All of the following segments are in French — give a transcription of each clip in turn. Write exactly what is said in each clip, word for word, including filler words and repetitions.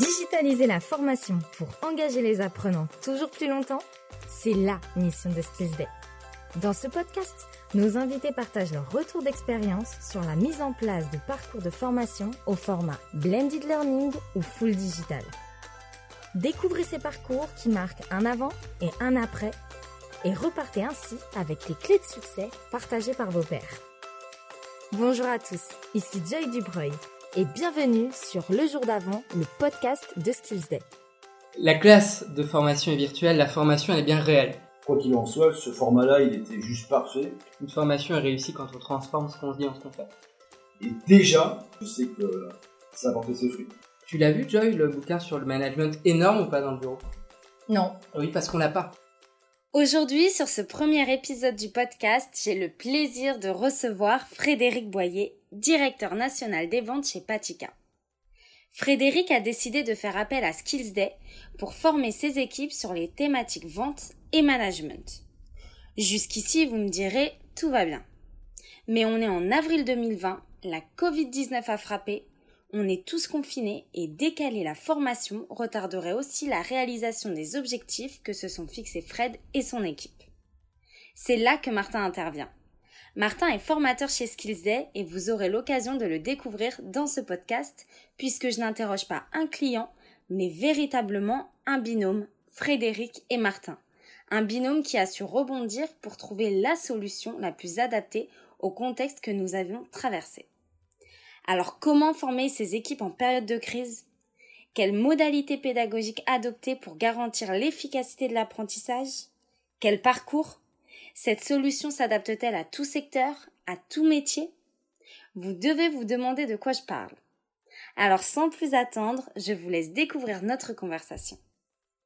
Digitaliser la formation pour engager les apprenants toujours plus longtemps, c'est la mission de Skills Day. Dans ce podcast, nos invités partagent leur retour d'expérience sur la mise en place de parcours de formation au format Blended Learning ou Full Digital. Découvrez ces parcours qui marquent un avant et un après et repartez ainsi avec les clés de succès partagées par vos pairs. Bonjour à tous, ici Joy Dubreuil et bienvenue sur Le jour d'avant, le podcast de Skills Day. La classe de formation est virtuelle, la formation elle est bien réelle. Quoi qu'il en soit, ce format-là, il était juste parfait. Une formation est réussie quand on transforme ce qu'on se dit en ce qu'on fait. Et déjà, je sais que ça a porté ses fruits. Tu l'as vu, Joy, le bouquin sur le management énorme ou pas dans le bureau ? Non. Oui, parce qu'on l'a pas. Aujourd'hui, sur ce premier épisode du podcast, j'ai le plaisir de recevoir Frédéric Boyer, directeur national des ventes chez Patika. Frédéric a décidé de faire appel à Skills Day pour former ses équipes sur les thématiques ventes et management. Jusqu'ici, vous me direz, tout va bien. Mais on est en avril deux mille vingt, la covid dix-neuf a frappé, on est tous confinés et décaler la formation retarderait aussi la réalisation des objectifs que se sont fixés Fred et son équipe. C'est là que Martin intervient. Martin est formateur chez Skills Day et vous aurez l'occasion de le découvrir dans ce podcast puisque je n'interroge pas un client, mais véritablement un binôme, Frédéric et Martin. Un binôme qui a su rebondir pour trouver la solution la plus adaptée au contexte que nous avions traversé. Alors comment former ces équipes en période de crise ? Quelles modalités pédagogiques adopter pour garantir l'efficacité de l'apprentissage ? Quel parcours ? Cette solution s'adapte-t-elle à tout secteur, à tout métier ? Vous devez vous demander de quoi je parle. Alors sans plus attendre, je vous laisse découvrir notre conversation.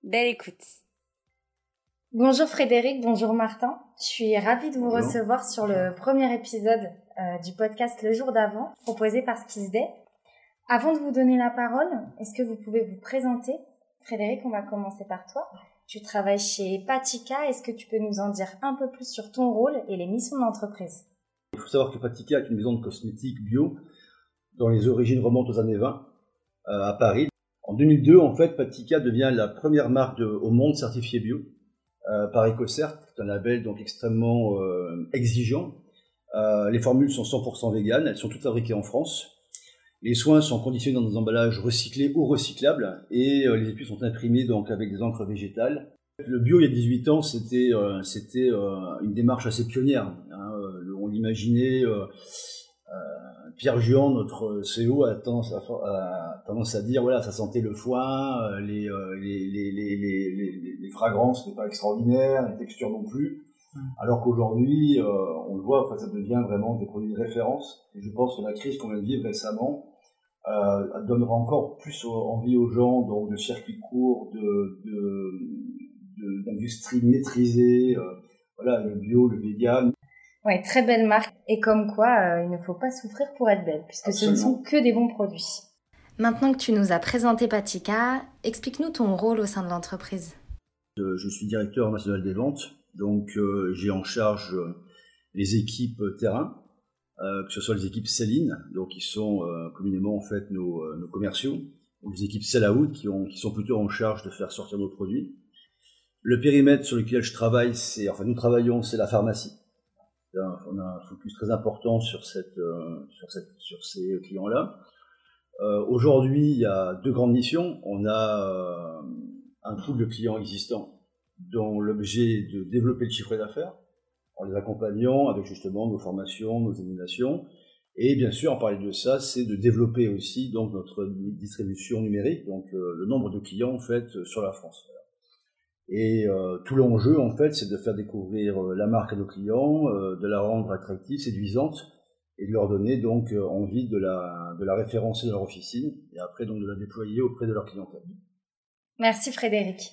Belle écoute ! Bonjour Frédéric, bonjour Martin. Je suis ravie de vous bonjour. recevoir sur le premier épisode euh, du podcast Le jour d'avant, proposé par Skills Day. Avant de vous donner la parole, est-ce que vous pouvez vous présenter ? Frédéric, on va commencer par toi. Tu travailles chez Patika, est-ce que tu peux nous en dire un peu plus sur ton rôle et les missions de l'entreprise ? Il faut savoir que Patika est une maison de cosmétiques bio, dont les origines remontent aux années vingt, euh, à Paris. En deux mille deux, en fait, Patika devient la première marque de, au monde certifiée bio. Euh, par Ecocert, c'est un label donc extrêmement euh, exigeant. Euh, les formules sont cent pour cent véganes, elles sont toutes fabriquées en France. Les soins sont conditionnés dans des emballages recyclés ou recyclables et euh, les études sont imprimées donc avec des encres végétales. Le bio il y a dix-huit ans, c'était euh, c'était euh, une démarche assez pionnière. Hein. On l'imaginait. Euh, euh, Pierre Juhan, notre C E O, a tendance à, a tendance à dire voilà, ça sentait le foin, les, les, les, les, les, les fragrances n'étaient pas extraordinaires, les textures non plus. Alors qu'aujourd'hui, euh, on le voit, enfin, ça devient vraiment des produits de référence. Et je pense que la crise qu'on vient de vivre récemment euh, donnera encore plus envie aux gens donc, de circuits courts, de, de, de, d'industrie maîtrisée, euh, voilà, le bio, le vegan. Oui, très belle marque. Et comme quoi, euh, il ne faut pas souffrir pour être belle, puisque Absolument. Ce ne sont que des bons produits. Maintenant que tu nous as présenté Patika, explique-nous ton rôle au sein de l'entreprise. Euh, je suis directeur national des ventes, donc euh, j'ai en charge euh, les équipes terrain, euh, que ce soit les équipes sell-in, donc qui sont euh, communément en fait nos, euh, nos commerciaux, ou les équipes sell-out qui, ont, qui sont plutôt en charge de faire sortir nos produits. Le périmètre sur lequel je travaille, c'est, enfin nous travaillons, c'est la pharmacie. On a un focus très important sur, cette, euh, sur, cette, sur ces clients-là. Euh, aujourd'hui, il y a deux grandes missions. On a euh, un pool de clients existants dont l'objet est de développer le chiffre d'affaires en les accompagnant avec justement nos formations, nos animations. Et bien sûr, en parallèle de ça, c'est de développer aussi donc, notre distribution numérique, donc euh, le nombre de clients en fait sur la France. Et euh, tout l'enjeu, en fait, c'est de faire découvrir euh, la marque à nos clients, euh, de la rendre attractive, séduisante, et de leur donner donc euh, envie de la, de la référencer dans leur officine, et après donc de la déployer auprès de leur clientèle. Merci Frédéric.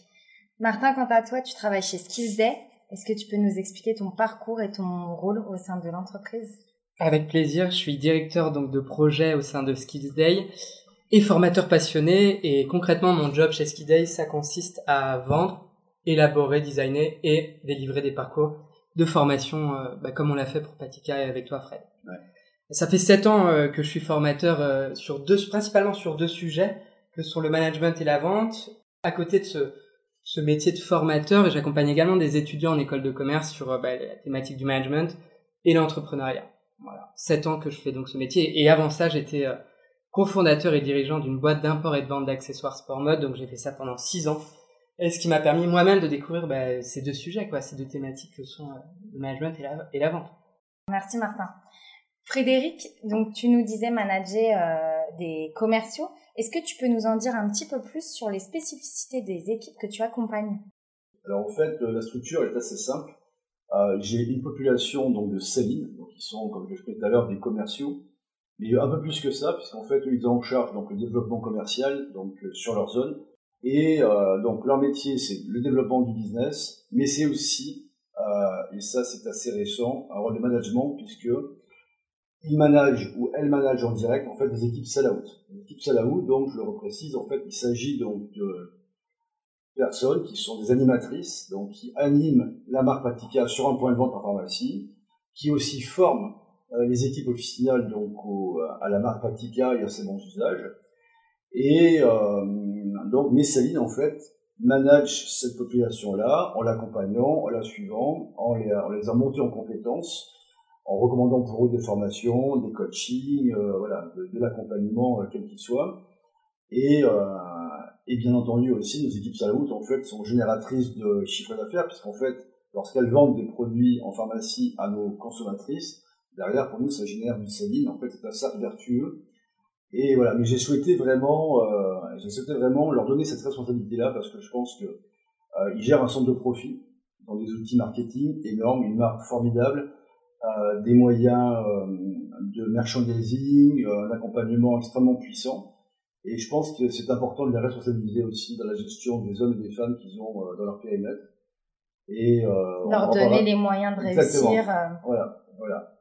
Martin, quant à toi, tu travailles chez Skills Day. Est-ce que tu peux nous expliquer ton parcours et ton rôle au sein de l'entreprise ? Avec plaisir, je suis directeur donc, de projet au sein de Skills Day. Et formateur passionné, et concrètement mon job chez Skills Day, ça consiste à vendre, élaborer, designer et délivrer des parcours de formation euh, bah, comme on l'a fait pour Patika et avec toi Fred. Ouais. Ça fait sept ans euh, que je suis formateur euh, sur deux, principalement sur deux sujets. que sont le management et la vente, à côté de ce, ce métier de formateur. Et j'accompagne également des étudiants en école de commerce sur bah, la thématique du management et l'entrepreneuriat. Voilà, sept ans que je fais donc ce métier. Et avant ça, j'étais euh, cofondateur et dirigeant d'une boîte d'import et de vente d'accessoires sport mode. Donc j'ai fait ça pendant six ans. Et ce qui m'a permis moi-même de découvrir bah, ces deux sujets, quoi, ces deux thématiques que sont euh, le management et la, et la vente. Merci Martin. Frédéric, donc tu nous disais manager euh, des commerciaux. Est-ce que tu peux nous en dire un petit peu plus sur les spécificités des équipes que tu accompagnes ? Alors en fait, la structure est assez simple. Euh, j'ai une population donc, de sell-in, donc qui sont, comme je l'expliquais tout à l'heure, des commerciaux, mais un peu plus que ça, puisqu'en fait, ils ont en charge donc, le développement commercial donc, euh, sur leur zone. Et euh, donc leur métier, c'est le développement du business, mais c'est aussi, euh, et ça c'est assez récent, un rôle de management, puisque ils managent ou elles managent en direct en fait des équipes sell-out. Les équipes sell-out, donc je le reprécise, en fait il s'agit donc de personnes qui sont des animatrices, donc qui animent la marque Patika sur un point de vente en pharmacie, qui aussi forment euh, les équipes officinales donc au, à la marque Patika et à ses bons usages. Et euh, donc mes salines en fait managent cette population-là en l'accompagnant, en la suivant, en les en les montant en compétences, en recommandant pour eux des formations, des coachings, euh, voilà, de, de l'accompagnement euh, quel qu'il soit. Et, euh, et bien entendu aussi nos équipes sell-out en fait sont génératrices de chiffre d'affaires, puisqu'en fait lorsqu'elles vendent des produits en pharmacie à nos consommatrices, derrière pour nous ça génère du sell-in, en fait c'est un cercle vertueux. Et voilà, mais j'ai souhaité vraiment, euh, j'ai souhaité vraiment leur donner cette responsabilité-là parce que je pense que euh, ils gèrent un centre de profit dans des outils marketing énormes, une marque formidable, euh, des moyens euh, de merchandising, euh, un accompagnement extrêmement puissant. Et je pense que c'est important de les responsabiliser aussi dans la gestion des hommes et des femmes qu'ils ont euh, dans leur périmètre. Et euh, leur donner les moyens de Exactement. réussir. Euh... Voilà, voilà.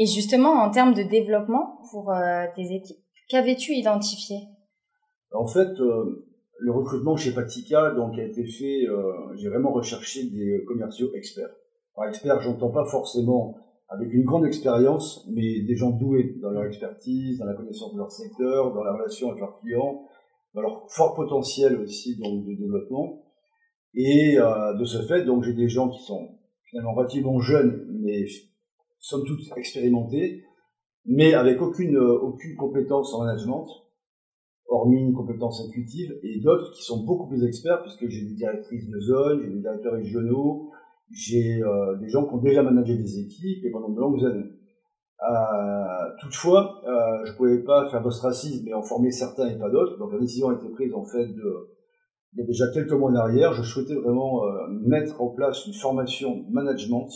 Et justement, en termes de développement pour euh, tes équipes, qu'avais-tu identifié ? En fait, euh, le recrutement chez Patika donc, a été fait, euh, j'ai vraiment recherché des commerciaux experts. Par experts, j'entends pas forcément avec une grande expérience, mais des gens doués dans leur expertise, dans la connaissance de leur secteur, dans la relation avec leurs clients, dans leur fort potentiel aussi donc, de développement. Et euh, de ce fait, donc, j'ai des gens qui sont finalement relativement jeunes, mais sommes toutes expérimentées, mais avec aucune, euh, aucune compétence en management, hormis une compétence intuitive, et d'autres qui sont beaucoup plus experts, puisque j'ai des directrices de zone, j'ai des directeurs régionaux, j'ai euh, des gens qui ont déjà managé des équipes et pendant de longues années. Euh, toutefois, euh, je ne pouvais pas faire d'ostracisme et en former certains et pas d'autres, donc la décision a été prise en fait de, il y a déjà quelques mois en arrière. Je souhaitais vraiment euh, mettre en place une formation management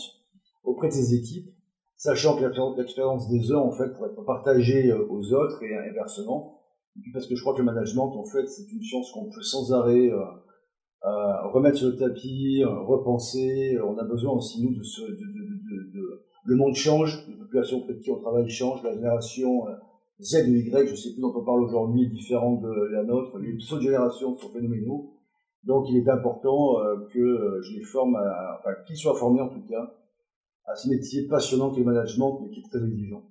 auprès de ces équipes, sachant que l'expérience des uns, en fait, pourrait être partagée aux autres et inversement. Et puis parce que je crois que le management, en fait, c'est une science qu'on peut sans arrêt euh, euh, remettre sur le tapis, repenser. On a besoin aussi, nous, de ce... De, de, de, de, le monde change, les populations auprès de qui on travaille change, la génération Z ou Y, je ne sais plus dont on parle aujourd'hui, est différente de la nôtre. Les sauts de génération sont phénoménaux. Donc, il est important euh, que je les forme, à, enfin, qu'ils soient formés, en tout cas, à ce métier passionnant qui est le management, mais qui est très exigeant,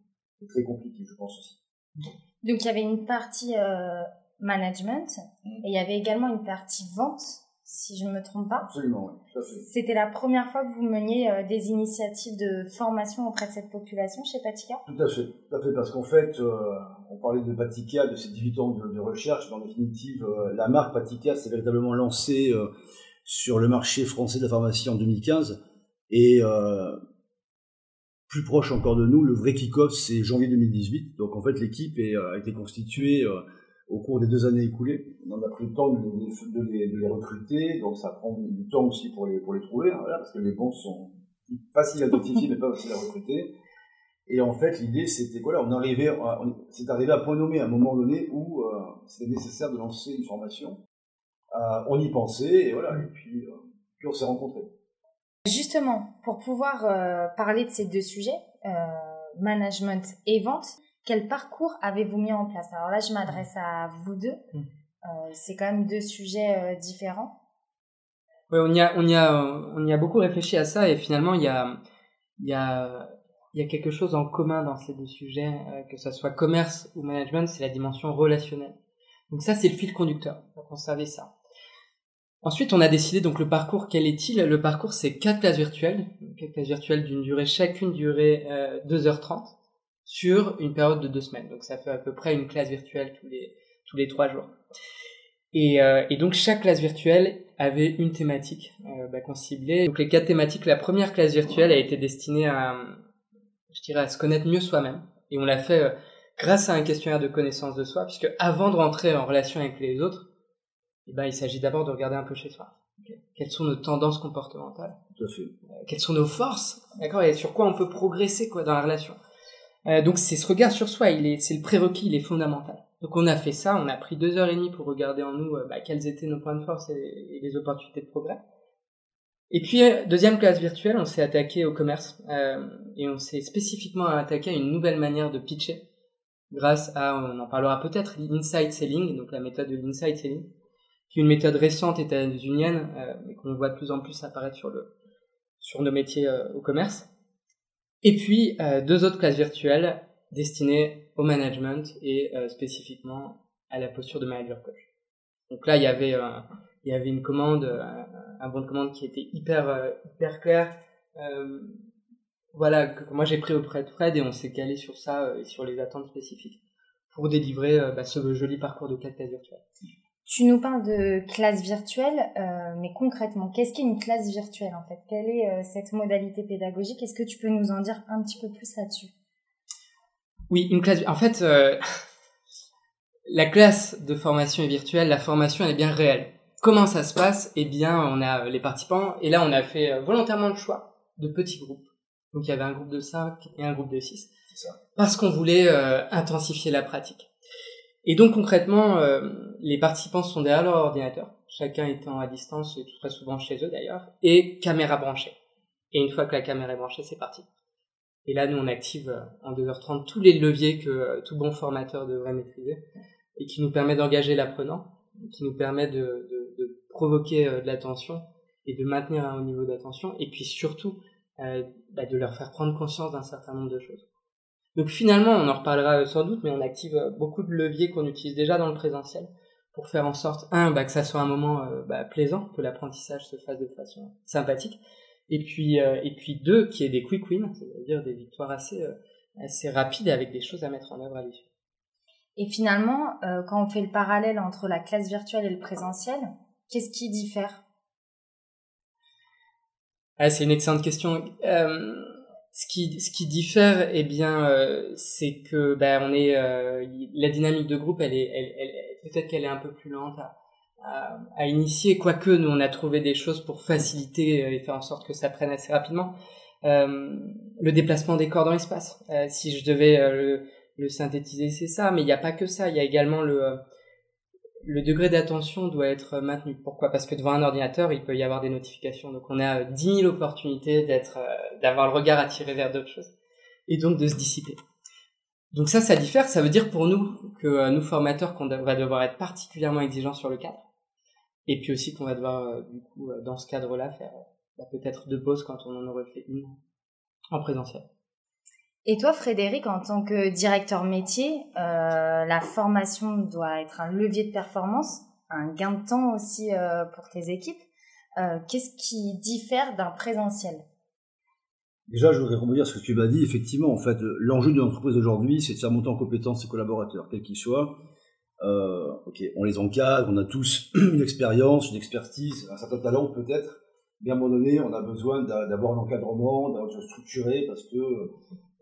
et très compliqué, je pense aussi. Donc, il y avait une partie euh, management, mmh. et il y avait également une partie vente, si je ne me trompe pas. Absolument, oui, tout à fait. C'était la première fois que vous meniez euh, des initiatives de formation auprès de cette population chez Patika ? Tout à fait, tout à fait, parce qu'en fait, euh, on parlait de Patika, de ses dix-huit ans de, de recherche, mais en définitive, euh, la marque Patika s'est véritablement lancée euh, sur le marché français de la pharmacie en deux mille quinze, et... Euh, plus proche encore de nous, le vrai kick-off, c'est janvier deux mille dix-huit. Donc en fait, l'équipe est, a été constituée euh, au cours des deux années écoulées. On a pris le temps de les, de les, de les recruter, donc ça prend du temps aussi pour les, pour les trouver, hein, voilà, parce que les bons sont faciles à identifier, mais pas faciles à recruter. Et en fait, l'idée, c'était quoi là ? On arrivait, à, on, c'est arrivé à point nommé à un moment donné où euh, c'était nécessaire de lancer une formation. Euh, on y pensait, et voilà, et puis, euh, puis on s'est rencontrés. Justement, pour pouvoir euh, parler de ces deux sujets, euh, management et vente, quel parcours avez-vous mis en place ? Alors là, je m'adresse à vous deux. Euh, c'est quand même deux sujets euh, différents. Oui, on y a, on y a, on y a beaucoup réfléchi à ça et finalement, il y a, il y a, il y a quelque chose en commun dans ces deux sujets, euh, que ça soit commerce ou management, c'est la dimension relationnelle. Donc ça, c'est le fil conducteur. Donc on savait ça. Ensuite, on a décidé donc le parcours. Quel est-il ? Le parcours, c'est quatre classes virtuelles, quatre classes virtuelles d'une durée chacune durée euh, deux heures trente sur une période de deux semaines. Donc ça fait à peu près une classe virtuelle tous les tous les trois jours. Et, euh, et donc chaque classe virtuelle avait une thématique euh, bah, qu'on ciblait. Donc les quatre thématiques. La première classe virtuelle a été destinée à, je dirais, à se connaître mieux soi-même. Et on l'a fait euh, grâce à un questionnaire de connaissance de soi, puisque avant de rentrer en relation avec les autres, eh ben, il s'agit d'abord de regarder un peu chez soi. Okay. Quelles sont nos tendances comportementales ? Tout à fait. Euh, quelles sont nos forces ? D'accord ? Et sur quoi on peut progresser, quoi, dans la relation ? euh, Donc, c'est ce regard sur soi, il est, c'est le prérequis, il est fondamental. Donc, on a fait ça, on a pris deux heures et demie pour regarder en nous euh, bah, quels étaient nos points de force et, et les opportunités de progrès. Et puis, euh, deuxième classe virtuelle, on s'est attaqué au commerce euh, et on s'est spécifiquement attaqué à une nouvelle manière de pitcher grâce à, on en parlera peut-être, l'insight selling, donc la méthode de l'insight selling, qui est une méthode récente états-unienne, euh, mais qu'on voit de plus en plus apparaître sur, le, sur nos métiers euh, au commerce. Et puis, euh, deux autres classes virtuelles destinées au management et euh, spécifiquement à la posture de manager coach. Donc là, il y avait, euh, il y avait une commande, euh, un bon de commande qui était hyper, euh, hyper clair. Euh, voilà, que, que moi j'ai pris auprès de Fred et on s'est calé sur ça euh, et sur les attentes spécifiques pour délivrer euh, bah, ce joli parcours de quatre classes virtuelles. Tu nous parles de classe virtuelle, euh, mais concrètement, qu'est-ce qu'est une classe virtuelle en fait ? Quelle est euh, cette modalité pédagogique ? Est-ce que tu peux nous en dire un petit peu plus là-dessus ? Oui, une classe. En fait, euh, la classe de formation est virtuelle, la formation elle est bien réelle. Comment ça se passe ? Eh bien, on a les participants, et là on a fait volontairement le choix de petits groupes. Donc il y avait un groupe de cinq et un groupe de six. C'est ça. Parce qu'on voulait euh, intensifier la pratique. Et donc concrètement, euh, les participants sont derrière leur ordinateur, chacun étant à distance et très souvent chez eux d'ailleurs, et caméra branchée. Et une fois que la caméra est branchée, c'est parti. Et là, nous, on active euh, en deux heures trente tous les leviers que euh, tout bon formateur devrait maîtriser et qui nous permet d'engager l'apprenant, qui nous permet de, de, de provoquer euh, de l'attention et de maintenir un haut niveau d'attention et puis surtout euh, bah, de leur faire prendre conscience d'un certain nombre de choses. Donc finalement, on en reparlera sans doute, mais on active beaucoup de leviers qu'on utilise déjà dans le présentiel pour faire en sorte, un, bah, que ça soit un moment euh, bah, plaisant, que l'apprentissage se fasse de façon sympathique, et puis euh, et puis deux, qu'il y ait des quick wins, c'est-à-dire des victoires assez euh, assez rapides avec des choses à mettre en œuvre à l'issue. Et finalement, euh, quand on fait le parallèle entre la classe virtuelle et le présentiel, qu'est-ce qui diffère ? Ah, c'est une excellente question. Euh... Ce qui, ce qui diffère, eh bien, euh, c'est que bah, on est, euh, la dynamique de groupe, elle est, elle, elle, peut-être qu'elle est un peu plus lente à, à, à initier, quoique nous, on a trouvé des choses pour faciliter et faire en sorte que ça prenne assez rapidement. Euh, le déplacement des corps dans l'espace, euh, si je devais euh, le, le synthétiser, c'est ça, mais il n'y a pas que ça, il y a également le... Euh, le degré d'attention doit être maintenu. Pourquoi ? Parce que devant un ordinateur, il peut y avoir des notifications. Donc, on a dix mille opportunités d'être, d'avoir le regard attiré vers d'autres choses et donc de se dissiper. Donc ça, ça diffère. Ça veut dire pour nous que nous, formateurs, qu'on va devoir être particulièrement exigeants sur le cadre et puis aussi qu'on va devoir, du coup, dans ce cadre-là, faire peut-être deux pauses quand on en aurait fait une en présentiel. Et toi, Frédéric, en tant que directeur métier, euh, la formation doit être un levier de performance, un gain de temps aussi euh, pour tes équipes. Euh, qu'est-ce qui diffère d'un présentiel ? Déjà, je voudrais rebondir sur ce que tu m'as dit. Effectivement, en fait, l'enjeu de l'entreprise aujourd'hui, c'est de faire monter en compétence ses collaborateurs, quels qu'ils soient. Euh, ok, on les encadre, on a tous une expérience, une expertise, un certain talent peut-être. Mais à un moment donné, on a besoin d'avoir un encadrement, d'avoir quelque chose structuré parce que...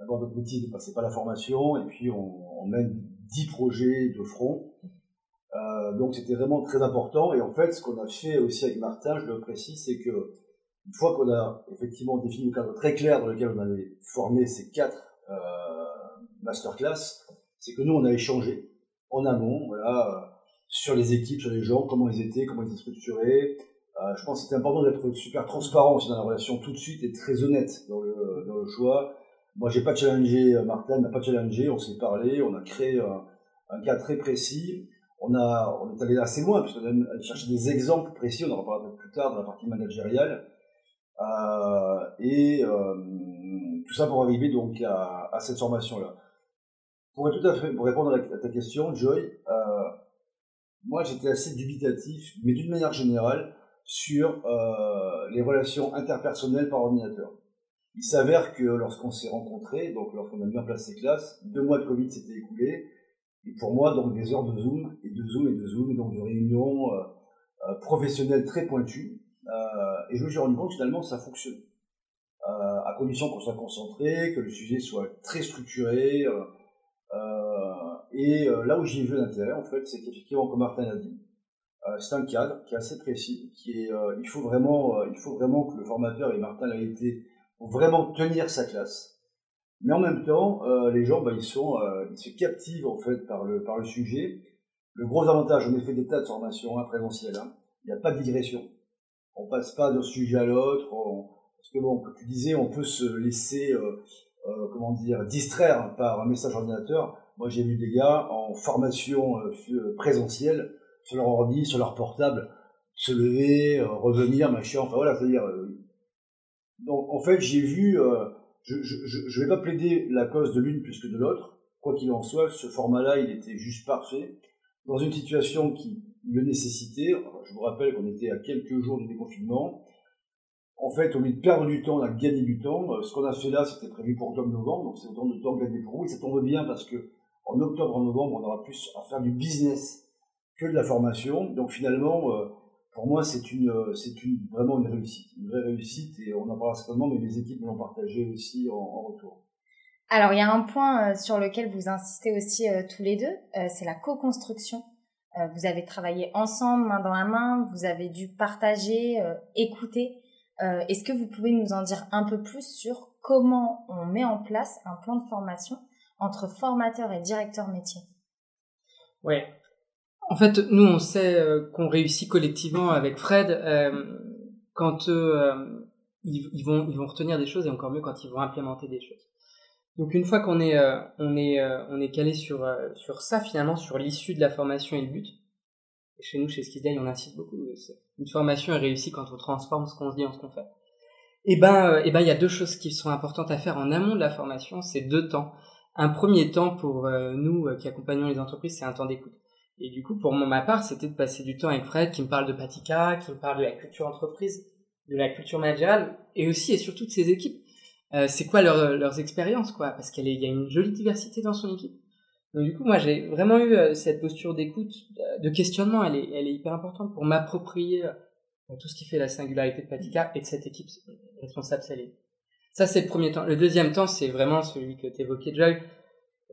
D'abord, notre métier ne passait pas la formation, et puis on, on mène dix projets de front. Euh, donc, c'était vraiment très important. Et en fait, ce qu'on a fait aussi avec Martin, je le précise, c'est que une fois qu'on a effectivement défini le cadre très clair dans lequel on allait former ces quatre euh, masterclass, c'est que nous, on a échangé en amont, voilà, sur les équipes, sur les gens, comment ils étaient, comment ils étaient structurés. Euh, je pense que c'était important d'être super transparent dans la relation tout de suite et très honnête dans le, dans le choix. Moi, j'ai pas challengé, Martin n'a pas challengé, on s'est parlé, on a créé un, un cas très précis, on, a, on est allé assez loin, puisqu'on a même cherché des exemples précis, on en reparlera plus tard dans la partie managériale, euh, et euh, tout ça pour arriver donc à, à cette formation-là. Pour, tout à fait, pour répondre à ta question, Joy, euh, moi j'étais assez dubitatif, mais d'une manière générale, sur euh, les relations interpersonnelles par ordinateur. Il s'avère que lorsqu'on s'est rencontrés, donc lorsqu'on a mis en place ces classes, deux mois de Covid s'étaient écoulés, et pour moi, donc des heures de Zoom, et de Zoom, et de Zoom, donc de réunions euh, euh, professionnelles très pointues, euh, et je me suis rendu compte que finalement ça fonctionne. Euh, à condition qu'on soit concentré, que le sujet soit très structuré, euh, euh, et euh, là où j'y ai vu l'intérêt, en fait, c'est qu'effectivement, comme Martin l'a dit, Euh, c'est un cadre qui est assez précis, qui est, euh, il, faut vraiment, euh, il faut vraiment que le formateur, et Martin l'a été, pour vraiment tenir sa classe. Mais en même temps, euh, les gens, bah, ils, sont, euh, ils se captivent en fait, par, le, par le sujet. Le gros avantage, on a fait des tas de formations hein, présentielles, hein, il n'y a pas de digression. On ne passe pas d'un sujet à l'autre, on, parce que bon, comme tu disais, on peut se laisser euh, euh, comment dire, distraire par un message ordinateur. Moi j'ai vu des gars en formation euh, présentielle, sur leur ordi, sur leur portable, se lever, euh, revenir, machin, enfin voilà, c'est-à-dire... Euh, donc, en fait, j'ai vu... Euh, je ne je, je vais pas plaider la cause de l'une plus que de l'autre, quoi qu'il en soit, ce format-là, il était juste parfait, dans une situation qui le nécessitait. Je vous rappelle qu'on était à quelques jours du déconfinement. En fait, au lieu de perdre du temps, on a gagné du temps. Ce qu'on a fait là, c'était prévu pour octobre-novembre, donc c'est autant de temps gagné pour vous, et ça tombe bien, parce qu'en octobre-novembre, on aura plus à faire du business que de la formation, donc finalement, euh, pour moi, c'est une, euh, c'est une, vraiment une réussite, une vraie réussite, et on en parlera certainement, mais les équipes l'ont partagé aussi en, en retour. Alors, il y a un point euh, sur lequel vous insistez aussi euh, tous les deux, euh, c'est la co-construction. Euh, vous avez travaillé ensemble, main dans la main, vous avez dû partager, euh, écouter. Euh, est-ce que vous pouvez nous en dire un peu plus sur comment on met en place un plan de formation entre formateur et directeur métier ? Oui. En fait, nous, on sait euh, qu'on réussit collectivement avec Fred euh, quand euh, ils, ils, vont, ils vont retenir des choses, et encore mieux quand ils vont implémenter des choses. Donc, une fois qu'on est, euh, on est, euh, on est calé sur, euh, sur ça, finalement, sur l'issue de la formation et le but, et chez nous, chez Skills Day, on insiste beaucoup. Une formation est réussie quand on transforme ce qu'on se dit en ce qu'on fait. Et ben, euh, et ben, il y a deux choses qui sont importantes à faire en amont de la formation, c'est deux temps. Un premier temps pour euh, nous euh, qui accompagnons les entreprises, c'est un temps d'écoute. Et du coup, pour ma part, c'était de passer du temps avec Fred, qui me parle de Patika, qui me parle de la culture entreprise, de la culture managériale, et aussi et surtout de ses équipes. Euh, c'est quoi leur, leurs expériences, quoi, parce qu'il y a une jolie diversité dans son équipe. Donc du coup, moi, j'ai vraiment eu euh, cette posture d'écoute, de questionnement. Elle est, elle est hyper importante pour m'approprier euh, tout ce qui fait la singularité de Patika et de cette équipe responsable salée. Ça, c'est le premier temps. Le deuxième temps, c'est vraiment celui que tu évoquais, Joy.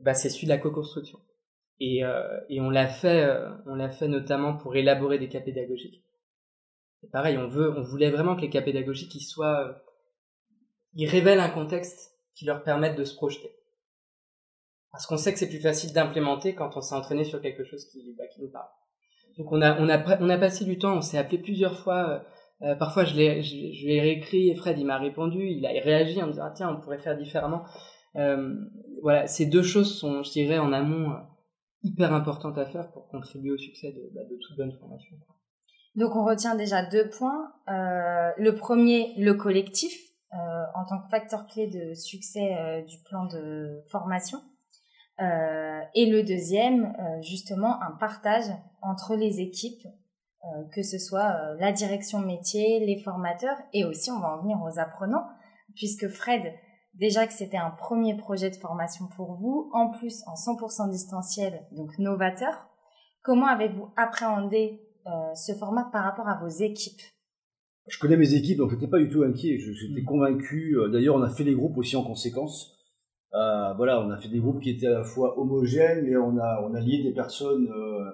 Bah, c'est celui de la co-construction. Et, euh, et on l'a fait, euh, on l'a fait notamment pour élaborer des cas pédagogiques. Et pareil, on veut, on voulait vraiment que les cas pédagogiques, ils soient, euh, ils révèlent un contexte qui leur permette de se projeter. Parce qu'on sait que c'est plus facile d'implémenter quand on s'est entraîné sur quelque chose qui, bah, qui nous parle. Donc on a, on a, on a passé du temps, on s'est appelé plusieurs fois. Euh, parfois, je l'ai, je, je l'ai réécrit et Fred, il m'a répondu, il a réagi en me disant ah, tiens, on pourrait faire différemment. Euh, voilà, ces deux choses sont, je dirais, en amont. Euh, hyper importante à faire pour contribuer au succès de, de toute bonne formation. Donc on retient déjà deux points. Euh, le premier, le collectif, euh, en tant que facteur clé de succès euh, du plan de formation. Euh, et le deuxième, euh, justement, un partage entre les équipes, euh, que ce soit euh, la direction métier, les formateurs, et aussi on va en venir aux apprenants, puisque Fred... Déjà que c'était un premier projet de formation pour vous, en plus en cent pour cent distanciel, donc novateur. Comment avez-vous appréhendé euh, ce format par rapport à vos équipes ? Je connais mes équipes, donc je n'étais pas du tout inquiet. J'étais mmh. convaincu. D'ailleurs, on a fait les groupes aussi en conséquence. Euh, voilà, on a fait des groupes qui étaient à la fois homogènes, mais on a, on a lié des personnes euh,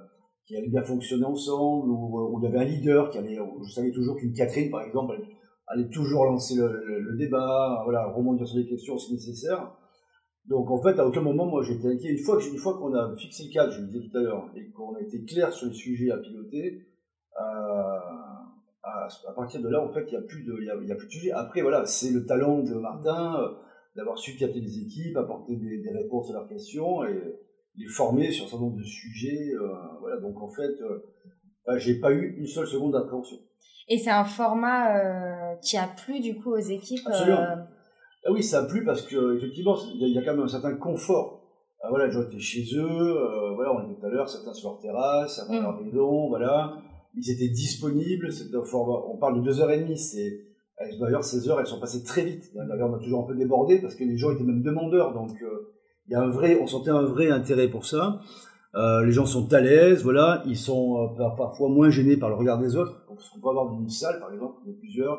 qui allaient bien fonctionner ensemble, ou on avait un leader qui allait... Je savais toujours qu'une Catherine, par exemple... Elle, aller toujours lancer le, le, le débat, voilà, rebondir sur les questions si nécessaire. Donc en fait, à aucun moment, moi j'étais inquiet. Une fois, une fois qu'on a fixé le cadre, je le disais tout à l'heure, et qu'on a été clair sur les sujets à piloter, euh, à, à partir de là, en fait, il n'y a plus de, il y a, il y a plus de sujet. Après, voilà, c'est le talent de Martin, euh, d'avoir su capter les équipes, apporter des, des réponses à leurs questions, et les former sur un certain nombre de sujets. Euh, voilà, donc en fait, euh, bah, j'ai pas eu une seule seconde d'appréhension. Et c'est un format euh, qui a plu du coup aux équipes. Absolument. Euh... Ah oui, ça a plu parce que effectivement, il y, y a quand même un certain confort. Ah, voilà, Joe était chez eux, euh, voilà, on l'a dit tout à l'heure, certains sur leur terrasse, certains dans leur maison, voilà. Ils étaient disponibles, c'était un format, on parle de deux heures et demie, c'est, d'ailleurs ces heures, elles sont passées très vite. D'ailleurs, on a toujours un peu débordé parce que les gens étaient même demandeurs, donc euh, y a un vrai, on sentait un vrai intérêt pour ça. Euh, les gens sont à l'aise, voilà, ils sont euh, parfois moins gênés par le regard des autres, parce qu'on peut avoir dans une salle, par exemple, il y en a plusieurs,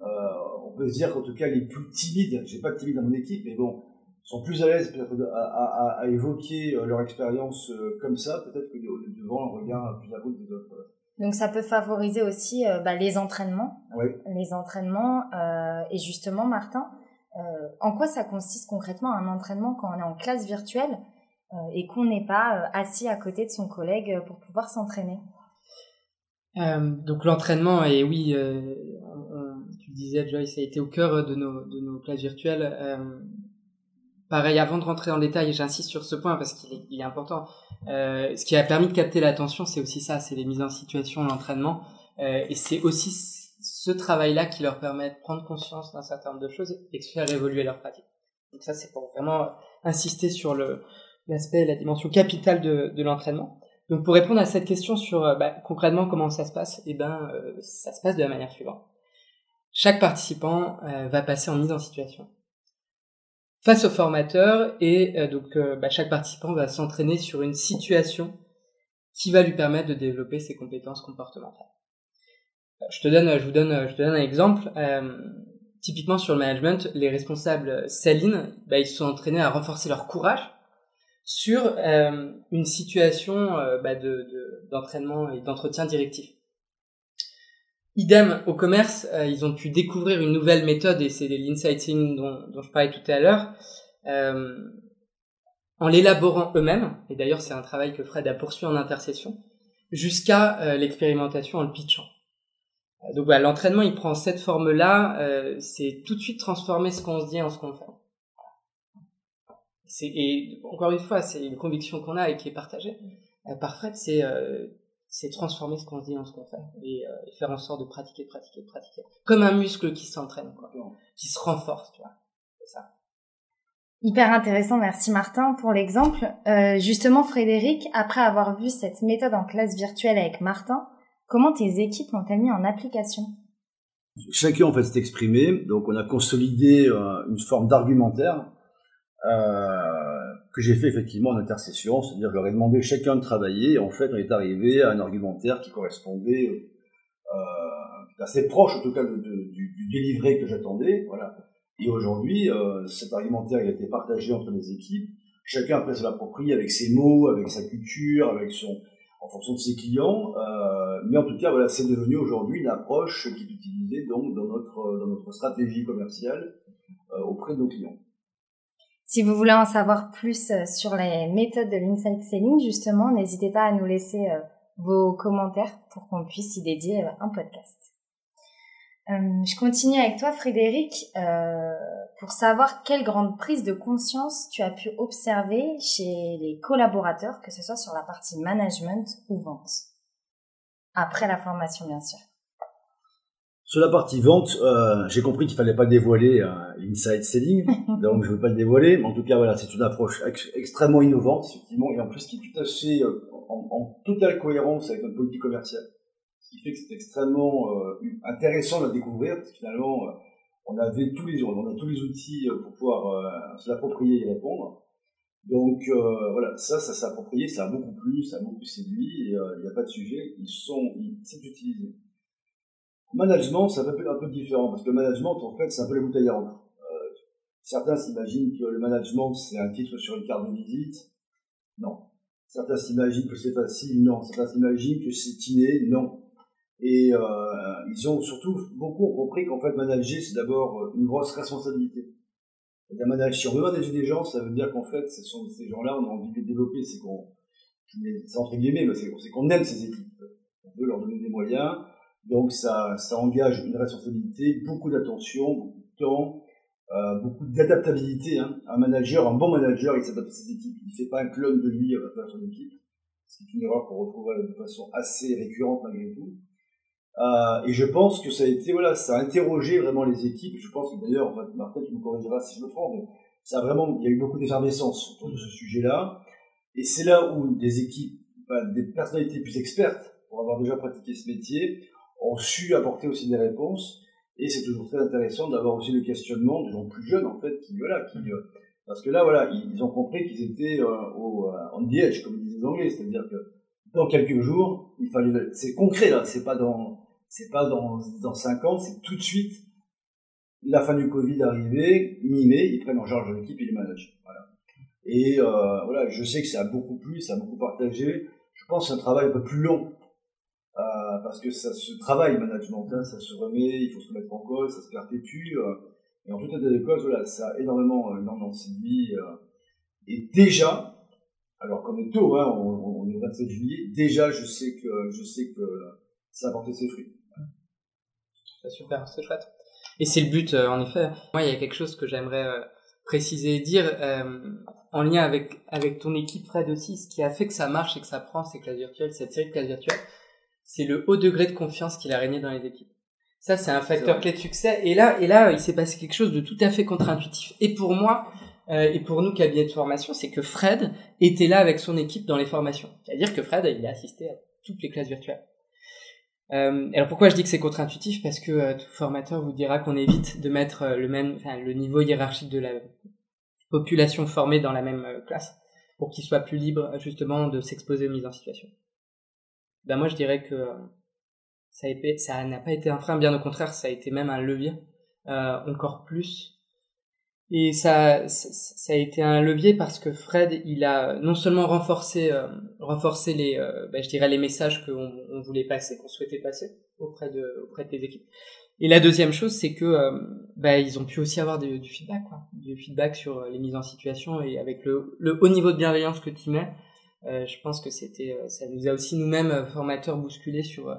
euh, on peut se dire qu'en tout cas les plus timides, j'ai pas de timides dans mon équipe, mais bon, sont plus à l'aise peut-être à, à, à évoquer leur expérience comme ça, peut-être que devant le regard plus à l'autre des autres. Donc ça peut favoriser aussi euh, bah, les entraînements, oui. les entraînements, euh, et justement Martin, euh, en quoi ça consiste concrètement un entraînement quand on est en classe virtuelle euh, et qu'on n'est pas euh, assis à côté de son collègue pour pouvoir s'entraîner? euh, Donc l'entraînement, et oui, euh, on, tu le disais Joy, ça a été au cœur de nos, de nos classes virtuelles. Euh, Pareil, avant de rentrer dans le détail, et j'insiste sur ce point parce qu'il est, il est important, euh, ce qui a permis de capter l'attention, c'est aussi ça, c'est les mises en situation, l'entraînement, euh, et c'est aussi ce travail-là qui leur permet de prendre conscience d'un certain nombre de choses et de faire évoluer leur pratique. Donc ça, c'est pour vraiment insister sur le, l'aspect, la dimension capitale de, de l'entraînement. Donc pour répondre à cette question sur bah, concrètement comment ça se passe, eh ben, euh, ça se passe de la manière suivante. Chaque participant euh, va passer en mise en situation face au formateur, et euh, donc euh, bah, chaque participant va s'entraîner sur une situation qui va lui permettre de développer ses compétences comportementales. Je te donne, je vous donne, je te donne un exemple. Euh, typiquement sur le management, les responsables selling, bah, ils se sont entraînés à renforcer leur courage sur euh, une situation euh, bah, de, de, d'entraînement et d'entretien directif. Idem, au commerce, euh, ils ont pu découvrir une nouvelle méthode, et c'est l'insight selling dont, dont je parlais tout à l'heure, euh, en l'élaborant eux-mêmes, et d'ailleurs c'est un travail que Fred a poursuivi en intercession, jusqu'à euh, l'expérimentation en le pitchant. Donc voilà, l'entraînement il prend cette forme-là, euh, c'est tout de suite transformer ce qu'on se dit en ce qu'on fait. C'est, et encore une fois, c'est une conviction qu'on a et qui est partagée euh, par Fred, c'est... Euh, c'est transformer ce qu'on se dit en ce qu'on fait et, euh, et faire en sorte de pratiquer, pratiquer, pratiquer. Comme un muscle qui s'entraîne, quoi, qui se renforce, tu vois. C'est ça. Hyper intéressant, merci Martin pour l'exemple. Euh, justement, Frédéric, après avoir vu cette méthode en classe virtuelle avec Martin, comment tes équipes l'ont-elles mis en application? Chacun, en fait, s'est exprimé. Donc, on a consolidé euh, une forme d'argumentaire euh, que j'ai fait effectivement en intercession, c'est-à-dire je leur ai demandé chacun de travailler, et en fait on est arrivé à un argumentaire qui correspondait euh, assez proche en tout cas de, de, du, du délivré que j'attendais, voilà. Et aujourd'hui, euh, cet argumentaire il a été partagé entre les équipes, chacun après se l'approprie avec ses mots, avec sa culture, avec son, en fonction de ses clients, euh, mais en tout cas voilà, c'est devenu aujourd'hui une approche qui est utilisée donc dans notre, dans notre stratégie commerciale euh, auprès de nos clients. Si vous voulez en savoir plus sur les méthodes de l'insight selling, justement, n'hésitez pas à nous laisser vos commentaires pour qu'on puisse y dédier un podcast. Euh, je continue avec toi, Frédéric, euh, pour savoir quelle grande prise de conscience tu as pu observer chez les collaborateurs, que ce soit sur la partie management ou vente, après la formation, bien sûr. Sur la partie vente, euh, j'ai compris qu'il fallait pas dévoiler euh, l'insight selling, donc je ne veux pas le dévoiler, mais en tout cas voilà, c'est une approche ex- extrêmement innovante effectivement, et en plus qui est tout à fait euh, en, en totale cohérence avec notre politique commerciale, ce qui fait que c'est extrêmement euh, intéressant de la découvrir, parce que finalement euh, on avait tous les on a tous les outils pour pouvoir euh, se l'approprier et y répondre. Donc euh, voilà, ça, ça s'est approprié, ça a beaucoup plu, ça a beaucoup séduit, il euh, n'y a pas de sujet, ils sont, ils, c'est utilisé. Management, c'est un peu, un peu différent, parce que le management, en fait, c'est un peu la bouteille à rendre. Euh, certains s'imaginent que le management, c'est un titre sur une carte de visite. Non. Certains s'imaginent que c'est facile. Non. Certains s'imaginent que c'est inné. Non. Et euh, ils ont surtout beaucoup compris qu'en fait, manager, c'est d'abord une grosse responsabilité. Et manager, si on veut manager des gens, ça veut dire qu'en fait, ce sont ces gens-là, on a envie de les développer. C'est qu'on, c'est entre guillemets, mais c'est, c'est qu'on aime ces équipes. On veut leur donner des moyens. Donc ça, ça engage une responsabilité, beaucoup d'attention, beaucoup de temps, euh, beaucoup d'adaptabilité. Hein. Un manager, un bon manager, il s'adapte à ses équipes. Il ne fait pas un clone de lui à son équipe. C'est une erreur qu'on retrouve de façon assez récurrente malgré tout. Euh, et je pense que ça a été, voilà, ça a interrogé vraiment les équipes. Je pense que d'ailleurs, en fait, Martin, tu me corrigeras si je me trompe, mais ça a vraiment, il y a eu beaucoup d'effervescence autour de ce sujet-là. Et c'est là où des équipes, ben, des personnalités plus expertes, pour avoir déjà pratiqué ce métier, ont su apporter aussi des réponses. Et c'est toujours très intéressant d'avoir aussi le questionnement de gens plus jeunes, en fait, qui, voilà, qui, parce que là, voilà, ils ont compris qu'ils étaient euh, au, euh, on the edge, comme disent les Anglais, c'est-à-dire que dans quelques jours, il fallait, c'est concret, là, c'est pas dans, c'est pas dans, dans cinq ans, c'est tout de suite, la fin du Covid arrivée, mi-mai, ils prennent en charge l'équipe et les managent. Voilà. Et euh, voilà, je sais que ça a beaucoup plu, ça a beaucoup partagé. Je pense que c'est un travail un peu plus long, euh, parce que ça se travaille, le management, hein, ça se remet, il faut se remettre en cause, ça se perpétue. Euh, et en tout état de cause, voilà, ça a énormément énormément séduit. Euh, et déjà, alors qu'on est tôt, hein, on, on est le vingt-sept juillet, déjà je sais que, je sais que ça a porté ses fruits. Voilà. C'est super, c'est chouette. Et c'est le but, euh, en effet. Moi, il y a quelque chose que j'aimerais euh, préciser et dire euh, en lien avec, avec ton équipe, Fred, aussi. Ce qui a fait que ça marche et que ça prend ces classes virtuelles, cette série de classes virtuelles, c'est le haut degré de confiance qu'il a régné dans les équipes. Ça, c'est un facteur clé de succès. Et là, et là, il s'est passé quelque chose de tout à fait contre-intuitif. Et pour moi, euh, et pour nous, cabinet de formation, c'est que Fred était là avec son équipe dans les formations. C'est-à-dire que Fred, il a assisté à toutes les classes virtuelles. Euh, alors pourquoi je dis que c'est contre-intuitif ? Parce que euh, tout formateur vous dira qu'on évite de mettre euh, le même, enfin, le niveau hiérarchique de la population formée dans la même euh, classe pour qu'il soit plus libre justement de s'exposer aux mises en situation. Ben moi je dirais que euh, ça, été, ça n'a pas été un frein, bien au contraire, ça a été même un levier, euh, encore plus. Et ça, ça, ça a été un levier parce que Fred, il a non seulement renforcé, euh, renforcé les, euh, ben, je dirais les messages qu'on on voulait passer, qu'on souhaitait passer auprès de, auprès des équipes. Et la deuxième chose, c'est que, euh, ben, ils ont pu aussi avoir du, du feedback, quoi, du feedback sur les mises en situation et avec le, le haut niveau de bienveillance que tu mets, euh, je pense que c'était, ça nous a aussi nous-mêmes formateurs bousculés sur,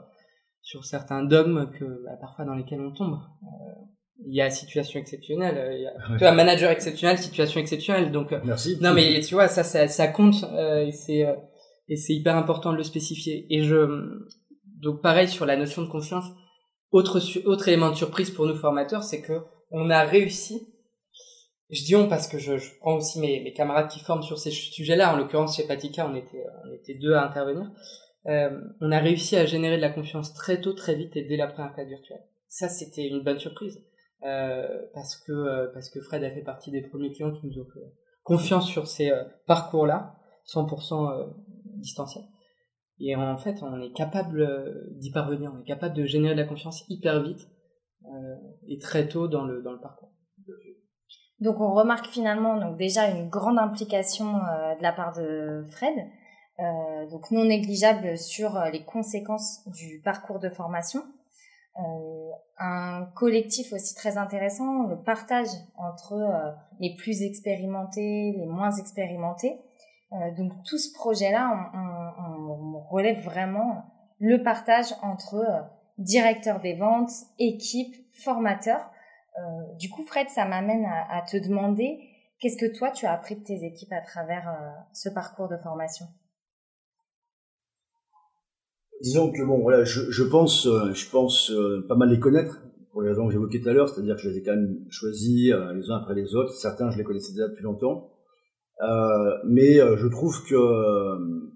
sur certains dogmes que, ben, parfois dans lesquels on tombe. Euh, Il y a situation exceptionnelle, il y a, ouais. Tu vois, manager exceptionnel, situation exceptionnelle, donc. Merci. Non mais tu vois, ça, ça, ça compte, euh, et c'est, euh, et c'est hyper important de le spécifier. Et je, donc pareil sur la notion de confiance. Autre, autre élément de surprise pour nous formateurs, c'est que on a réussi. Je dis on parce que je, je prends aussi mes, mes camarades qui forment sur ces sujets-là. En l'occurrence chez Patika, on était, on était deux à intervenir. Euh, on a réussi à générer de la confiance très tôt, très vite et dès la première classe virtuelle. Ça, c'était une bonne surprise. Euh, parce que euh, parce que Fred a fait partie des premiers clients qui nous ont fait confiance sur ces euh, parcours-là, cent pour cent euh, distanciels. Et en fait, on est capable euh, d'y parvenir, on est capable de générer de la confiance hyper vite euh, et très tôt dans le dans le parcours. Donc on remarque finalement donc déjà une grande implication euh, de la part de Fred, euh, donc non négligeable sur les conséquences du parcours de formation. Euh, un collectif aussi très intéressant, le partage entre euh, les plus expérimentés, les moins expérimentés. Euh, donc tout ce projet-là, on, on, on relève vraiment le partage entre euh, directeur des ventes, équipe, formateur. Euh, du coup, Fred, ça m'amène à, à te demander, qu'est-ce que toi, tu as appris de tes équipes à travers euh, ce parcours de formation ? Disons que bon voilà, je, je pense, je pense euh, pas mal les connaître pour les raisons que j'évoquais tout à l'heure, c'est-à-dire que je les ai quand même choisis euh, les uns après les autres. Certains, je les connaissais déjà depuis longtemps, euh, mais euh, je trouve que euh,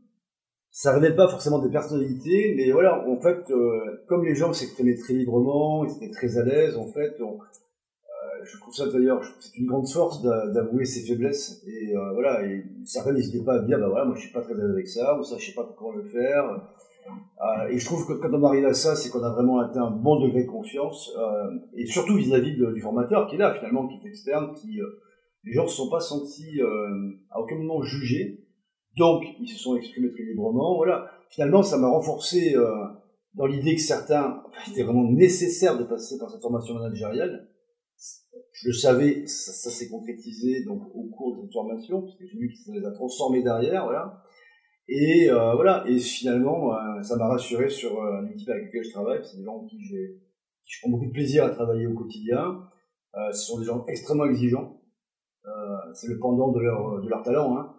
ça révèle pas forcément des personnalités, mais voilà, en fait, euh, comme les gens s'exprimaient très librement, ils étaient très à l'aise, en fait, donc, euh, je trouve ça d'ailleurs, c'est une grande force d'a, d'avouer ses faiblesses et euh, voilà, et certains n'hésitaient pas à dire bah voilà, moi je suis pas très à l'aise avec ça ou ça, je sais pas comment le faire. Euh, et je trouve que quand on arrive à ça, c'est qu'on a vraiment atteint un bon degré de confiance, euh, et surtout vis-à-vis de, du formateur qui est là finalement, qui est externe, qui euh, les gens ne se sont pas sentis euh, à aucun moment jugés, donc ils se sont exprimés très librement. Voilà. Finalement, ça m'a renforcé euh, dans l'idée que certains, enfin, c'était vraiment nécessaire de passer par cette formation managériale. Je le savais, ça, ça s'est concrétisé donc au cours de cette formation, parce que j'ai vu que ça les a transformés derrière, voilà. Et euh, voilà, et finalement, euh, ça m'a rassuré sur euh, l'équipe avec laquelle je travaille, c'est des gens avec qui, j'ai, qui je prends beaucoup de plaisir à travailler au quotidien, euh, ce sont des gens extrêmement exigeants, euh, c'est le pendant de leur, de leur talent, hein.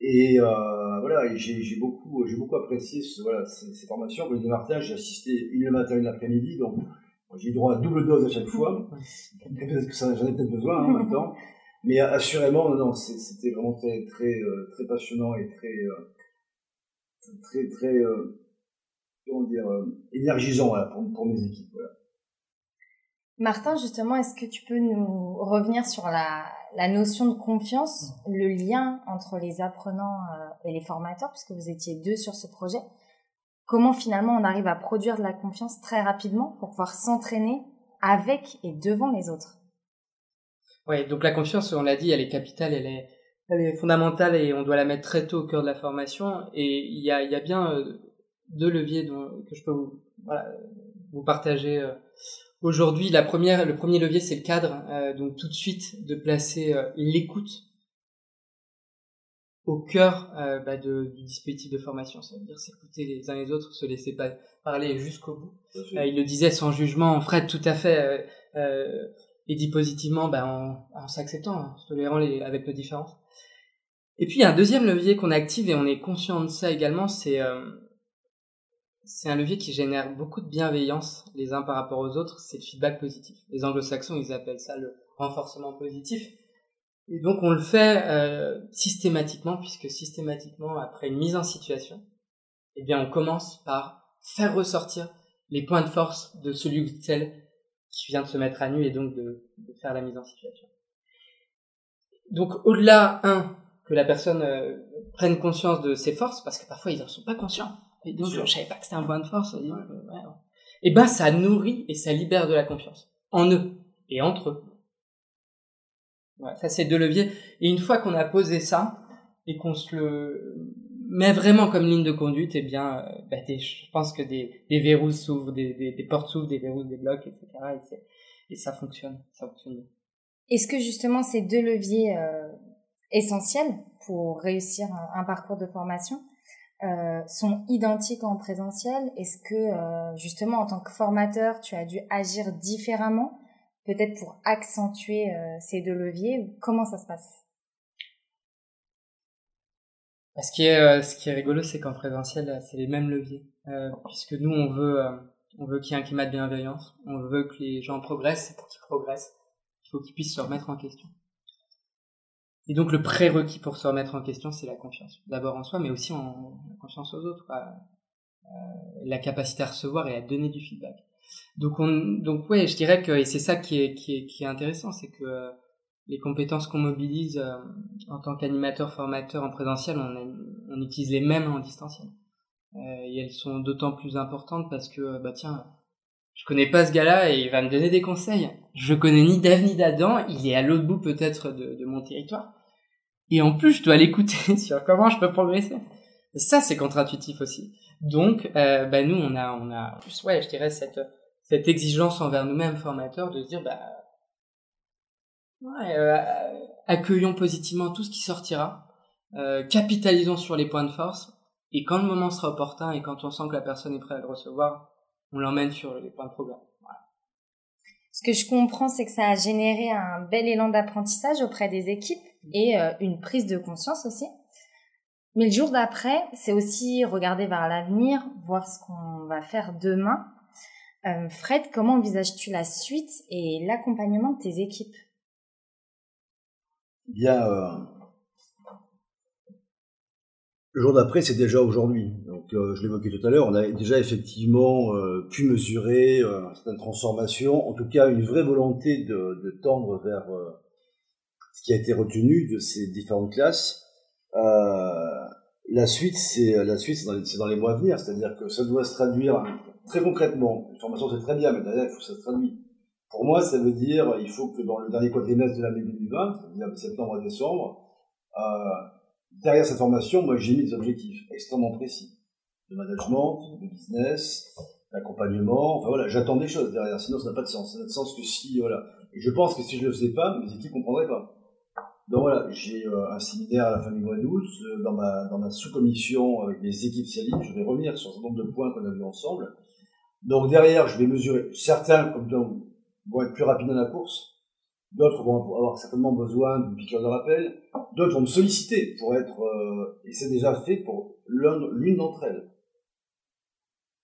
Et euh, voilà, et j'ai, j'ai, beaucoup, j'ai beaucoup apprécié ce, voilà, ces, ces formations. Pour les démarrages, j'ai assisté une le matin et une l'après-midi, donc j'ai eu droit à double dose à chaque fois, peut-être que ça, j'en ai peut-être besoin hein, en même temps. Mais assurément, non, c'était vraiment très, très, très passionnant et très, très, très, très comment dire, énergisant, voilà, pour, pour mes équipes. Voilà. Martin, justement, est-ce que tu peux nous revenir sur la, la notion de confiance, le lien entre les apprenants et les formateurs, puisque vous étiez deux sur ce projet. Comment finalement on arrive à produire de la confiance très rapidement pour pouvoir s'entraîner avec et devant les autres? Oui, donc la confiance, on l'a dit, elle est capitale, elle est, elle est fondamentale et on doit la mettre très tôt au cœur de la formation. Et il y a, il y a bien euh, deux leviers dont, que je peux vous, voilà, vous partager euh, aujourd'hui. La première, le premier levier, c'est le cadre. Euh, donc tout de suite, de placer euh, l'écoute au cœur euh, bah, de, du dispositif de formation. Ça veut dire s'écouter les uns les autres, se laisser pas parler jusqu'au bout. Euh, il le disait sans jugement, Fred, tout à fait... Euh, euh, et dit positivement, ben, en, en s'acceptant, en se tolérant les, avec nos différences. Et puis, il y a un deuxième levier qu'on active, et on est conscient de ça également, c'est, euh, c'est un levier qui génère beaucoup de bienveillance les uns par rapport aux autres, c'est le feedback positif. Les anglo-saxons, ils appellent ça le renforcement positif. Et donc, on le fait euh, systématiquement, puisque systématiquement, après une mise en situation, eh bien, on commence par faire ressortir les points de force de celui ou de celle qui vient de se mettre à nu et donc de, de faire la mise en situation. Donc au-delà, un, que la personne euh, prenne conscience de ses forces, parce que parfois ils n'en sont pas conscients, et donc je ne savais pas que c'était un point de force, et, donc, euh, ouais, ouais. et ben ça nourrit et ça libère de la confiance, en eux et entre eux. Ouais, ça c'est deux leviers, et une fois qu'on a posé ça, et qu'on se le met vraiment comme ligne de conduite, eh bien, euh, bah, des, je pense que des, des verrous s'ouvrent, des, des, des portes s'ouvrent, des verrous, des blocs, et cetera. Et, et ça fonctionne, ça fonctionne. Est-ce que justement ces deux leviers euh, essentiels pour réussir un, un parcours de formation euh, sont identiques en présentiel? Est-ce que euh, justement en tant que formateur, tu as dû agir différemment, peut-être pour accentuer euh, ces deux leviers? Comment ça se passe? Ce qui est, ce qui est rigolo, c'est qu'en présentiel, c'est les mêmes leviers, euh, puisque nous, on veut, euh, on veut qu'il y ait un climat de bienveillance, on veut que les gens progressent, et pour qu'ils progressent, il faut qu'ils puissent se remettre en question. Et donc, le prérequis pour se remettre en question, c'est la confiance. D'abord en soi, mais aussi en confiance aux autres, quoi. Euh, la capacité à recevoir et à donner du feedback. Donc, on, donc ouais, je dirais que, et c'est ça qui est, qui est, qui est intéressant, c'est que les compétences qu'on mobilise euh, en tant qu'animateur, formateur en présentiel, on, on utilise les mêmes en distanciel. Euh, et elles sont d'autant plus importantes parce que, bah tiens, je connais pas ce gars-là et il va me donner des conseils. Je connais ni Dave ni d'Adam, il est à l'autre bout peut-être de, de mon territoire. Et en plus, je dois l'écouter sur comment je peux progresser. Et ça, c'est contre-intuitif aussi. Donc, euh, bah nous, on a, on a, plus, ouais, je dirais cette, cette exigence envers nous-mêmes formateurs de se dire, bah, Ouais, euh, accueillons positivement tout ce qui sortira, euh, capitalisons sur les points de force, et quand le moment sera opportun et quand on sent que la personne est prête à le recevoir, on l'emmène sur les points de progrès. Voilà. Ce que je comprends, c'est que ça a généré un bel élan d'apprentissage auprès des équipes et euh, une prise de conscience aussi. Mais le jour d'après, c'est aussi regarder vers l'avenir, voir ce qu'on va faire demain. Euh, Fred, comment envisages-tu la suite et l'accompagnement de tes équipes ? Bien, euh, le jour d'après, c'est déjà aujourd'hui. Donc, euh, je l'évoquais tout à l'heure, on a déjà effectivement euh, pu mesurer euh, certaines transformations, en tout cas une vraie volonté de, de tendre vers euh, ce qui a été retenu de ces différentes classes. Euh, la suite, c'est la suite, c'est dans, les, c'est dans les mois à venir, c'est-à-dire que ça doit se traduire très concrètement. Une formation, c'est très bien, mais derrière, il faut que ça se traduise. Pour moi, ça veut dire il faut que dans le dernier quadrimestre de l'année deux mille vingt, c'est-à-dire de septembre à décembre, euh, derrière cette formation, moi j'ai mis des objectifs extrêmement précis. De management, de business, d'accompagnement, enfin voilà, j'attends des choses derrière, sinon ça n'a pas de sens. Ça n'a de sens que si, voilà. Et je pense que si je ne le faisais pas, mes équipes ne comprendraient pas. Donc voilà, j'ai euh, un séminaire à la fin du mois d'août, euh, dans ma, dans ma sous-commission avec mes équipes Céline, je vais revenir sur ce nombre de points qu'on a vus ensemble. Donc derrière, je vais mesurer certains, comme dans vont être plus rapides dans la course, d'autres vont avoir certainement besoin d'une piqûre de rappel, d'autres vont me solliciter pour être, euh, et c'est déjà fait pour l'un, l'une d'entre elles,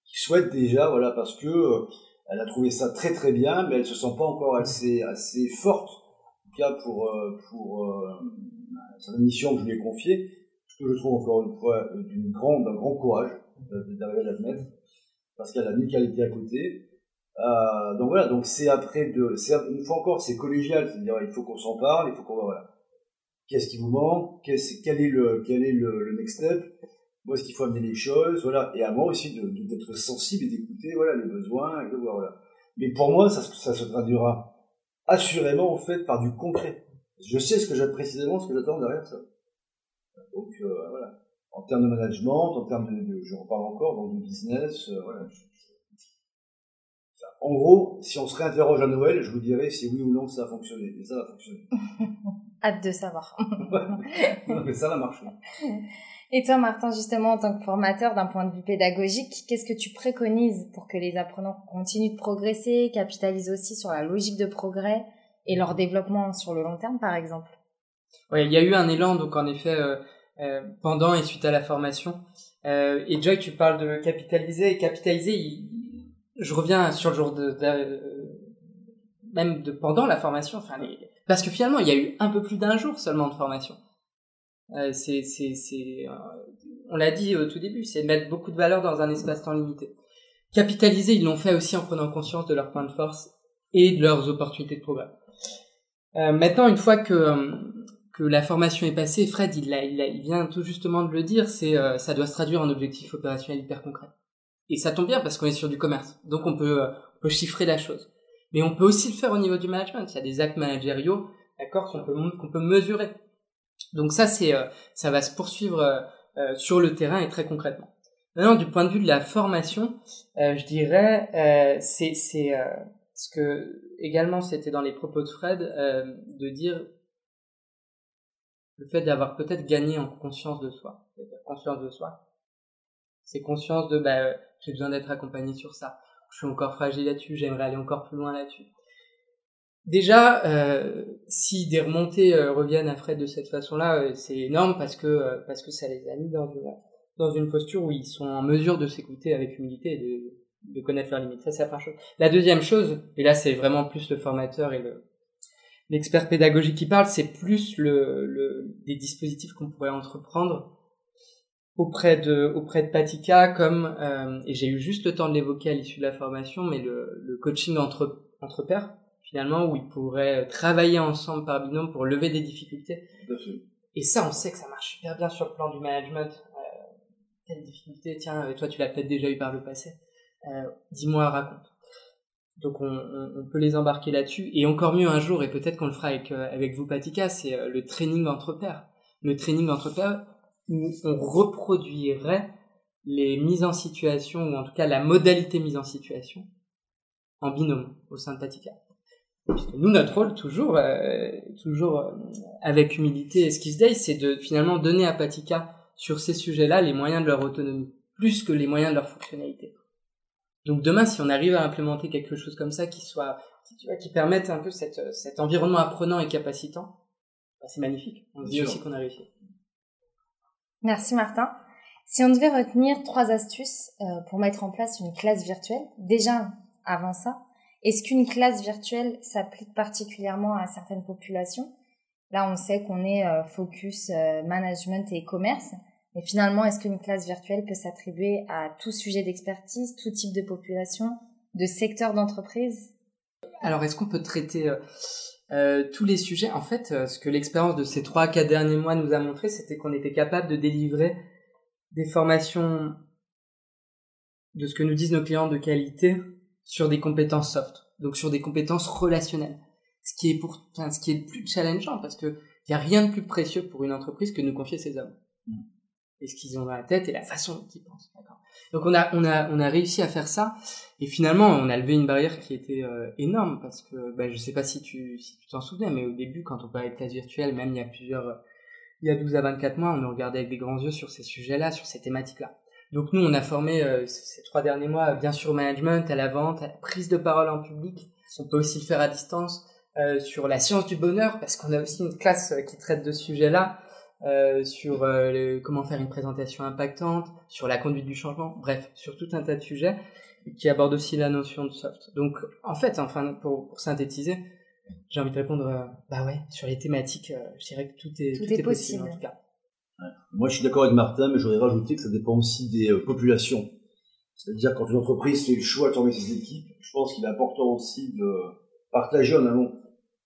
qui souhaite déjà, voilà, parce que euh, elle a trouvé ça très très bien, mais elle se sent pas encore assez, assez forte cas pour, pour euh, cette mission que je lui ai confiée, que je trouve encore une fois d'une grande, d'un grand courage euh, d'arriver à l'admettre, parce qu'elle a mis qualité à côté. Euh, donc voilà, donc c'est après de, c'est, une fois encore, c'est collégial, c'est-à-dire il faut qu'on s'en parle, il faut qu'on voilà. Qu'est-ce qui vous manque, qu'est-ce, quel est le, quel est le, le next step, où est-ce qu'il faut amener les choses, voilà. Et à moi aussi de, de, d'être sensible et d'écouter, voilà, les besoins, et de voir, voilà. Mais pour moi, ça, ça se traduira assurément en fait par du concret. Je sais ce que j'attends précisément, ce que j'attends derrière ça. Donc euh, voilà. En termes de management, en termes de, de je reparle encore, donc de business, euh, voilà. En gros, si on se réinterroge à Noël, je vous dirais si oui ou non ça a fonctionné. Et ça va fonctionner. Hâte de savoir. Non, mais ça va marcher. Et toi, Martin, justement, en tant que formateur, d'un point de vue pédagogique, qu'est-ce que tu préconises pour que les apprenants continuent de progresser, capitalisent aussi sur la logique de progrès et leur développement sur le long terme, par exemple ? Oui, il y a eu un élan, donc en effet, euh, euh, pendant et suite à la formation. Euh, et Joy, tu parles de capitaliser. Et capitaliser, il je reviens sur le jour de, de, de même de pendant la formation, enfin les, parce que finalement il y a eu un peu plus d'un jour seulement de formation. Euh, c'est c'est c'est euh, on l'a dit au tout début, c'est mettre beaucoup de valeur dans un espace-temps limité. Capitaliser, ils l'ont fait aussi en prenant conscience de leurs points de force et de leurs opportunités de programme. Euh, maintenant, une fois que que la formation est passée, Fred, il a, il, a, il vient tout justement de le dire, c'est euh, ça doit se traduire en objectifs opérationnels hyper concrets. Et ça tombe bien parce qu'on est sur du commerce. Donc on peut, on peut chiffrer la chose. Mais on peut aussi le faire au niveau du management. Il y a des actes managériaux, d'accord, qu'on peut, qu'on peut mesurer. Donc ça, c'est, ça va se poursuivre sur le terrain et très concrètement. Maintenant, du point de vue de la formation, je dirais, c'est, c'est ce que, également, c'était dans les propos de Fred, de dire le fait d'avoir peut-être gagné en conscience de soi. Conscience de soi. C'est conscience de bah, euh, j'ai besoin d'être accompagné sur ça, je suis encore fragile là-dessus, j'aimerais aller encore plus loin là-dessus. Déjà, euh, si des remontées euh, reviennent à Fred de cette façon-là, euh, c'est énorme parce que, euh, parce que ça les a mis dans une, dans une posture où ils sont en mesure de s'écouter avec humilité et de, de connaître leurs limites. Ça, c'est la première chose. La deuxième chose, et là c'est vraiment plus le formateur et le, l'expert pédagogique qui parle, c'est plus le, le, des dispositifs qu'on pourrait entreprendre auprès de auprès de Patika, comme euh, et j'ai eu juste le temps de l'évoquer à l'issue de la formation, mais le, le coaching entre entre pairs finalement, où ils pourraient travailler ensemble par binôme pour lever des difficultés. Merci. Et ça, on sait que ça marche super bien sur le plan du management. Euh, telle difficulté, tiens, toi tu l'as peut-être déjà eu par le passé. Euh, dis-moi, raconte. Donc on, on, on peut les embarquer là-dessus, et encore mieux un jour, et peut-être qu'on le fera avec euh, avec vous Patika, c'est euh, le training entre pairs. Le training entre pairs. Où on reproduirait les mises en situation, ou en tout cas la modalité mise en situation, en binôme, au sein de Patika. Puisque nous, notre rôle, toujours, euh, toujours euh, avec humilité et Skills Day, c'est de finalement donner à Patika, sur ces sujets-là, les moyens de leur autonomie, plus que les moyens de leur fonctionnalité. Donc demain, si on arrive à implémenter quelque chose comme ça, qui soit, tu vois, qui permette un peu cette, cet environnement apprenant et capacitant, ben c'est magnifique. On se dit aussi qu'on a réussi. Merci Martin. Si on devait retenir trois astuces pour mettre en place une classe virtuelle, déjà avant ça, est-ce qu'une classe virtuelle s'applique particulièrement à certaines populations ? Là, on sait qu'on est focus management et commerce, mais finalement, est-ce qu'une classe virtuelle peut s'attribuer à tout sujet d'expertise, tout type de population, de secteur d'entreprise ? Alors, est-ce qu'on peut traiter Euh, tous les sujets, en fait, euh, ce que l'expérience de ces trois à quatre derniers mois nous a montré, c'était qu'on était capable de délivrer des formations de ce que nous disent nos clients de qualité sur des compétences soft, donc sur des compétences relationnelles. Ce qui est, pour, enfin, ce qui est le plus challengeant, parce qu'il n'y a rien de plus précieux pour une entreprise que de nous confier ses hommes. Mmh. Et ce qu'ils ont dans la tête et la façon dont ils pensent. D'accord. Donc on a, on, a, on a réussi à faire ça, et finalement on a levé une barrière qui était euh, énorme, parce que bah, je ne sais pas si tu, si tu t'en souviens, mais au début quand on parlait de classe virtuelle, même il y a plusieurs, il y a douze à vingt-quatre mois, on nous regardait avec des grands yeux sur ces sujets-là, sur ces thématiques-là. Donc nous on a formé euh, ces trois derniers mois, bien sûr au management, à la vente, à la prise de parole en public, on peut aussi le faire à distance, euh, sur la science du bonheur, parce qu'on a aussi une classe qui traite de ce sujet-là, Euh, sur euh, le, comment faire une présentation impactante, sur la conduite du changement, bref, sur tout un tas de sujets qui abordent aussi la notion de soft. Donc, en fait, enfin, pour, pour synthétiser, J'ai envie de répondre, euh, bah ouais, sur les thématiques, euh, je dirais que tout est, tout tout est, est possible, possible en tout cas. Ouais. Moi, je suis d'accord avec Martin, mais j'aurais rajouté que ça dépend aussi des euh, populations. C'est-à-dire, quand une entreprise fait le choix de former ses équipes, je pense qu'il est important aussi de partager en amont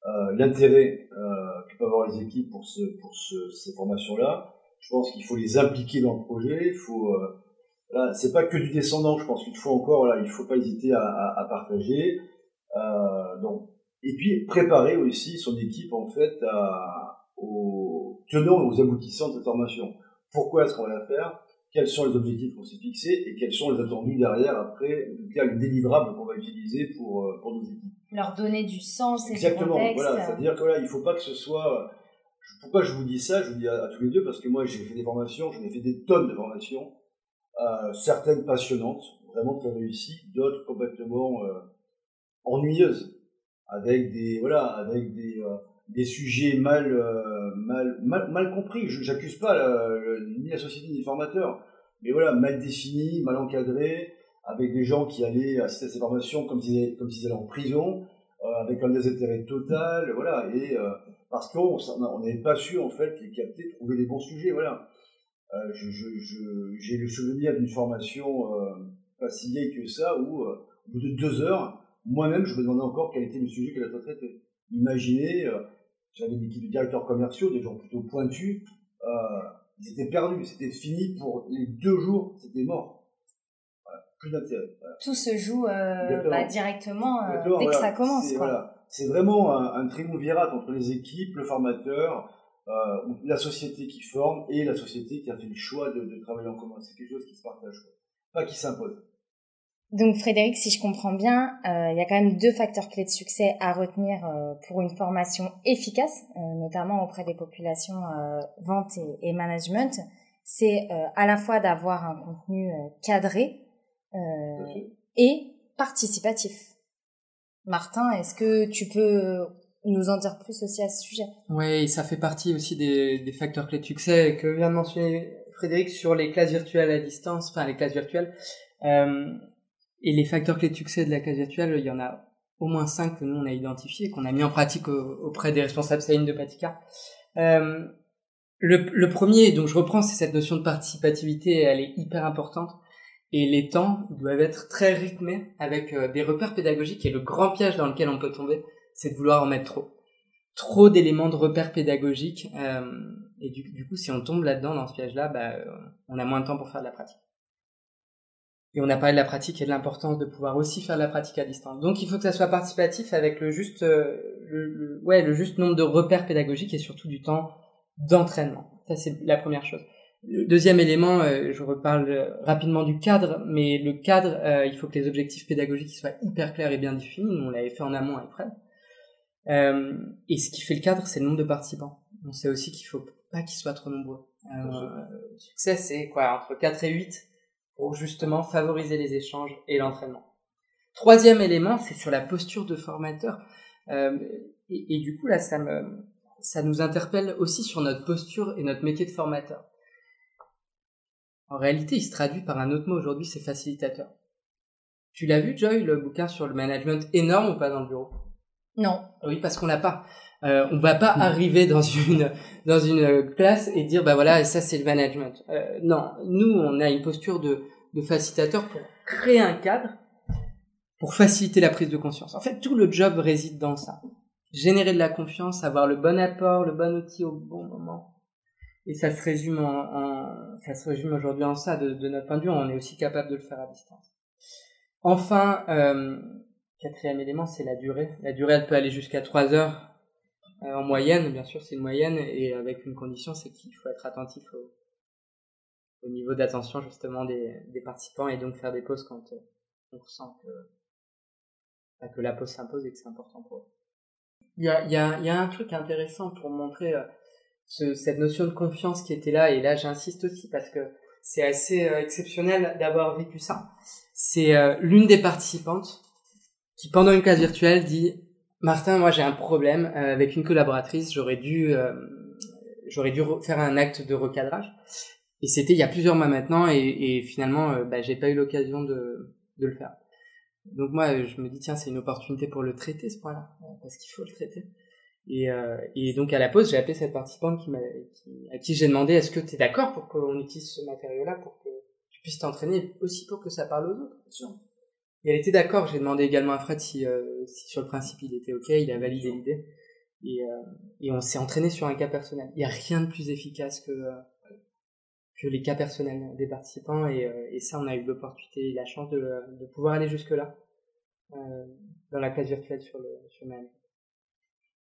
euh, l'intérêt euh, que peuvent avoir les équipes pour, ce, pour ce, ces formations-là. Je pense qu'il faut les impliquer dans le projet. Il faut, euh, voilà, c'est pas que du descendant. Je pense qu'il faut encore, voilà, il faut pas hésiter à, à, à partager. Euh, donc, et puis préparer aussi son équipe en fait à, aux tenants et aux aboutissants de cette formation. Pourquoi est-ce qu'on va la faire? Quels sont les objectifs qu'on s'est fixés et quels sont les attendus derrière après, en tout cas les délivrables qu'on va utiliser pour pour nos équipes. Leur donner du sens et exactement, du contexte. Exactement. Voilà, c'est-à-dire que là, il faut pas que ce soit. Pourquoi je vous dis ça? Je vous dis à, à tous les deux parce que moi j'ai fait des formations, j'en ai fait des tonnes de formations, euh, certaines passionnantes, vraiment très réussies, d'autres complètement euh, ennuyeuses, avec des voilà, avec des euh, des sujets mal euh, mal mal mal compris. Je n'accuse pas la, la, ni la société ni les formateurs, mais voilà, mal définis, mal encadrés, avec des gens qui allaient assister à ces formations comme s'ils comme s'ils allaient en prison. Euh, avec un désintérêt total, voilà, et euh, parce qu'on on n'avait pas su en fait les capter, trouver les bons sujets, voilà. Euh, je, je, je, j'ai le souvenir d'une formation euh, pas si vieille que ça, où euh, au bout de deux heures, moi-même, je me demandais encore quel était le sujet qu'elle a traité. Imaginez, euh, j'avais des équipes de directeurs commerciaux, des gens plutôt pointus, euh, ils étaient perdus, c'était fini pour les deux jours, c'était mort. Plus d'intérêt. Voilà. Tout se joue euh, bah, directement euh, dès voilà. que ça commence. C'est, quoi. Voilà. C'est vraiment un, un triumvirat entre les équipes, le formateur, euh, la société qui forme et la société qui a fait le choix de, de travailler en commun. C'est quelque chose qui se partage, pas qui s'impose. Donc Frédéric, si je comprends bien, euh, il y a quand même deux facteurs clés de succès à retenir euh, pour une formation efficace, euh, notamment auprès des populations euh, vente et, et management. C'est euh, à la fois d'avoir un contenu euh, cadré, Euh, et participatif. Martin, est-ce que tu peux nous en dire plus aussi à ce sujet? Oui, ça fait partie aussi des, des facteurs clés de succès que vient de mentionner Frédéric sur les classes virtuelles à distance, enfin les classes virtuelles. Euh, et les facteurs clés de succès de la classe virtuelle, il y en a au moins cinq que nous on a identifiés, qu'on a mis en pratique auprès des responsables selling de Patika. Euh, le, le premier, donc je reprends, c'est cette notion de participativité, elle est hyper importante. Et les temps doivent être très rythmés avec euh, des repères pédagogiques. Et le grand piège dans lequel on peut tomber, c'est de vouloir en mettre trop. Trop d'éléments de repères pédagogiques. Euh, et du, du coup, si on tombe là-dedans, dans ce piège-là, bah, euh, on a moins de temps pour faire de la pratique. Et on a parlé de la pratique et de l'importance de pouvoir aussi faire de la pratique à distance. Donc, il faut que ça soit participatif avec le juste, euh, le, le, ouais, le juste nombre de repères pédagogiques et surtout du temps d'entraînement. Ça, c'est la première chose. Le deuxième élément, euh, je reparle rapidement du cadre, mais le cadre, euh, il faut que les objectifs pédagogiques soient hyper clairs et bien définis. Nous, on l'avait fait en amont avec Fred. Euh, et ce qui fait le cadre, c'est le nombre de participants. On sait aussi qu'il faut pas qu'ils soient trop nombreux. Euh, euh, le succès, c'est quoi, entre quatre et huit pour justement favoriser les échanges et l'entraînement. Troisième élément, c'est sur la posture de formateur. Euh, et, et du coup, là, ça me, ça nous interpelle aussi sur notre posture et notre métier de formateur. En réalité, il se traduit par un autre mot aujourd'hui, c'est facilitateur. Tu l'as vu, Joy, le bouquin sur le management énorme ou pas dans le bureau? Non. Oui, parce qu'on l'a pas. Euh, on va pas non. arriver dans une dans une classe et dire bah voilà, ça c'est le management. Euh, non, nous on a une posture de de facilitateur pour créer un cadre pour faciliter la prise de conscience. En fait, tout le job réside dans ça. Générer de la confiance, avoir le bon apport, le bon outil au bon moment. Et ça se résume, en, en, ça se résume aujourd'hui en ça, de, de notre point de vue, on est aussi capable de le faire à distance. Enfin, euh, quatrième élément, c'est la durée. La durée, elle peut aller jusqu'à trois heures euh, en moyenne, bien sûr, c'est une moyenne, et avec une condition, c'est qu'il faut être attentif au, au niveau d'attention justement des, des participants, et donc faire des pauses quand euh, on ressent que, que la pause s'impose et que c'est important pour eux. Il y a, il y a, il y a un truc intéressant pour montrer... Euh, Ce, cette notion de confiance qui était là, et là j'insiste aussi parce que c'est assez euh, exceptionnel d'avoir vécu ça. C'est euh, l'une des participantes qui pendant une classe virtuelle dit « Martin, moi j'ai un problème euh, avec une collaboratrice, j'aurais dû, euh, j'aurais dû re- faire un acte de recadrage. » Et c'était il y a plusieurs mois maintenant et, et finalement euh, bah, j'ai pas eu l'occasion de, de le faire. Donc moi, je me dis, tiens, c'est une opportunité pour le traiter, ce point-là, parce qu'il faut le traiter. Et, euh, et donc, à la pause, j'ai appelé cette participante qui m'a, qui, à qui j'ai demandé, est-ce que tu es d'accord pour qu'on utilise ce matériau-là pour que tu puisses t'entraîner, aussi pour que ça parle aux autres, bien sûr. Et elle était d'accord. J'ai demandé également à Fred si, euh, si sur le principe, il était OK, il a validé l'idée. Et, euh, et on s'est entraîné sur un cas personnel. Il n'y a rien de plus efficace que, euh, que les cas personnels des participants. Et, euh, et ça, on a eu l'opportunité et la chance de, de pouvoir aller jusque-là, euh, dans la classe virtuelle sur le, sur le même.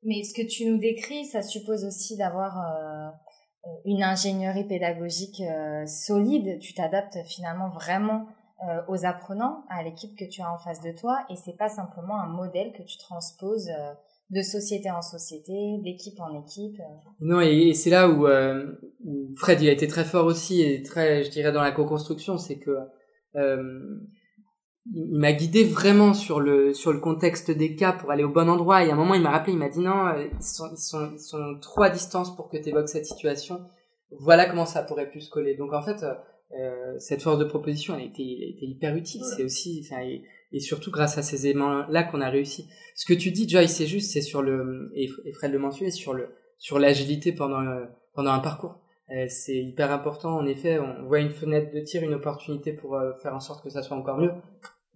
Mais ce que tu nous décris, ça suppose aussi d'avoir euh, une ingénierie pédagogique euh, solide. Tu t'adaptes finalement vraiment euh, aux apprenants, à l'équipe que tu as en face de toi. Et c'est pas simplement un modèle que tu transposes euh, de société en société, d'équipe en équipe. Euh. Non, et, et c'est là où, euh, où Fred il a été très fort aussi, et très, je dirais, dans la co-construction. C'est que... Euh, il m'a guidé vraiment sur le sur le contexte des cas pour aller au bon endroit. Et à un moment, il m'a rappelé, il m'a dit non, ils sont ils sont ils sont trop à distance pour que tu évoques cette situation. Voilà comment ça pourrait plus se coller. Donc en fait, euh, cette force de proposition, elle a été, elle a été hyper utile. Ouais. C'est aussi, enfin, et, et surtout grâce à ces éléments là qu'on a réussi. Ce que tu dis, Joy, c'est juste, c'est sur le et Fred le mentionnait, sur le sur l'agilité pendant le, pendant un parcours. Euh, c'est hyper important. En effet, on voit une fenêtre de tir, une opportunité pour euh, faire en sorte que ça soit encore mieux.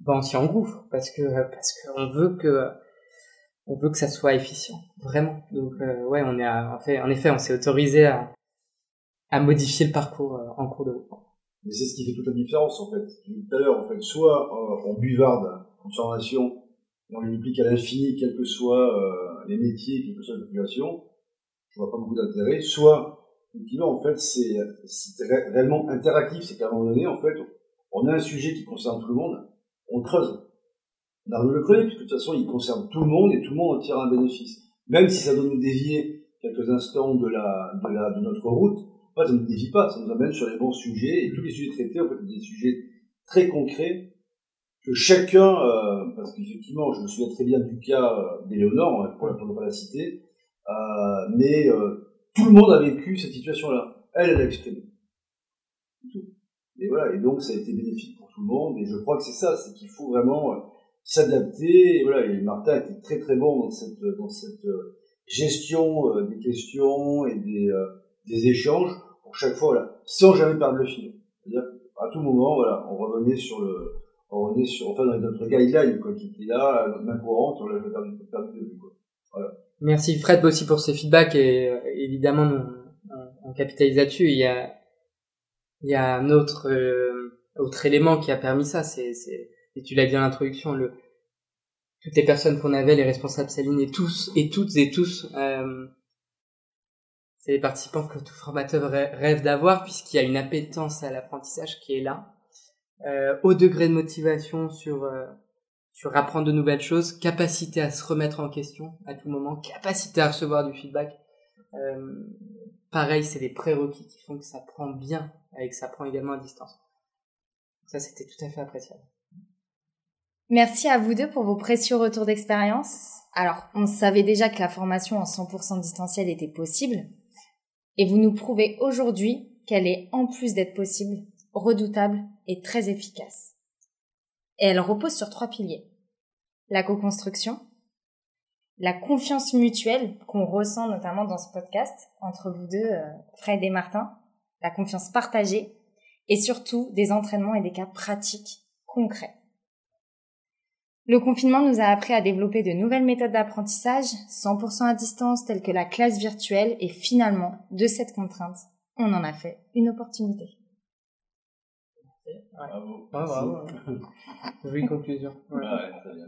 Ben, on s'y engouffre parce que parce qu'on veut que on veut que ça soit efficient, vraiment. Donc euh, ouais, on est à, en fait en effet on s'est autorisé à à modifier le parcours euh, en cours de route. Mais c'est ce qui fait toute la différence en fait. Tout à l'heure en fait, soit euh, on buvarde en formation, on les duplique à l'infini, quels que soient euh, les métiers, quelle que soit la population, je vois pas beaucoup d'intérêt. Soit effectivement en fait c'est c'est ré- réellement interactif, c'est qu'à un moment donné en fait on a un sujet qui concerne tout le monde. On creuse. On a le creuser, puisque de toute façon, il concerne tout le monde et tout le monde en tire un bénéfice. Même si ça doit nous dévier quelques instants de, la, de, la, de notre route, en fait, ça ne nous dévie pas, ça nous amène sur les bons sujets. Et tous les sujets traités, en fait, sont des sujets très concrets que chacun, euh, parce qu'effectivement, je me souviens très bien du cas euh, d'Éléonore, pour ne pas la citer, euh, mais euh, tout le monde a vécu cette situation-là. Elle, elle l'a exprimé. C'est tout. Et voilà, et donc ça a été bénéfique pour tout le monde, et je crois que c'est ça, c'est qu'il faut vraiment euh, s'adapter, et voilà, et Martin était très très bon dans cette, dans cette euh, gestion euh, des questions et des, euh, des échanges, pour chaque fois, voilà, sans jamais perdre le fil. C'est-à-dire qu'à tout moment, voilà, on revenait sur le, on revenait sur, enfin dans notre guideline, quoi, qui était là, la main courante, on l'avait perdu, perdu de vue, quoi. Voilà. Merci Fred aussi pour ses feedbacks, et euh, évidemment, on, on, on capitalise là-dessus, il y a... Il y a un autre euh, autre élément qui a permis ça, c'est, c'est et tu l'as dit dans l'introduction, le toutes les personnes qu'on avait, les responsables s'alignaient tous et toutes et tous. Euh, c'est les participants que tout formateur rêve d'avoir, puisqu'il y a une appétence à l'apprentissage qui est là, euh, haut degré de motivation sur euh, sur apprendre de nouvelles choses, capacité à se remettre en question à tout moment, capacité à recevoir du feedback. Euh, pareil, c'est les prérequis qui font que ça prend bien et que ça prend également à distance. Ça, c'était tout à fait appréciable. Merci à vous deux pour vos précieux retours d'expérience. Alors, on savait déjà que la formation en cent pour cent distanciel était possible, et vous nous prouvez aujourd'hui qu'elle est, en plus d'être possible, redoutable et très efficace. Et elle repose sur trois piliers. La co-construction, la confiance mutuelle qu'on ressent notamment dans ce podcast entre vous deux, Fred et Martin, la confiance partagée et surtout des entraînements et des cas pratiques concrets. Le confinement nous a appris à développer de nouvelles méthodes d'apprentissage cent pour cent à distance telles que la classe virtuelle, et finalement, de cette contrainte, on en a fait une opportunité. Ouais. Bravo. Ah, bravo. Jolie conclusion. Ouais. Ah ouais, très bien.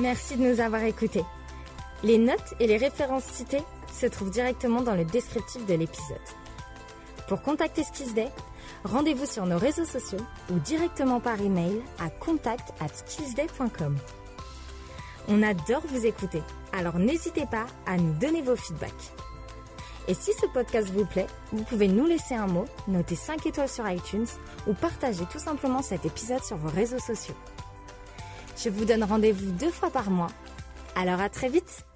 Merci de nous avoir écoutés. Les notes et les références citées se trouvent directement dans le descriptif de l'épisode. Pour contacter Skills Day, rendez-vous sur nos réseaux sociaux ou directement par email à contact arobase skills day point com. On adore vous écouter, alors n'hésitez pas à nous donner vos feedbacks. Et si ce podcast vous plaît, vous pouvez nous laisser un mot, noter cinq étoiles sur iTunes ou partager tout simplement cet épisode sur vos réseaux sociaux. Je vous donne rendez-vous deux fois par mois. Alors à très vite!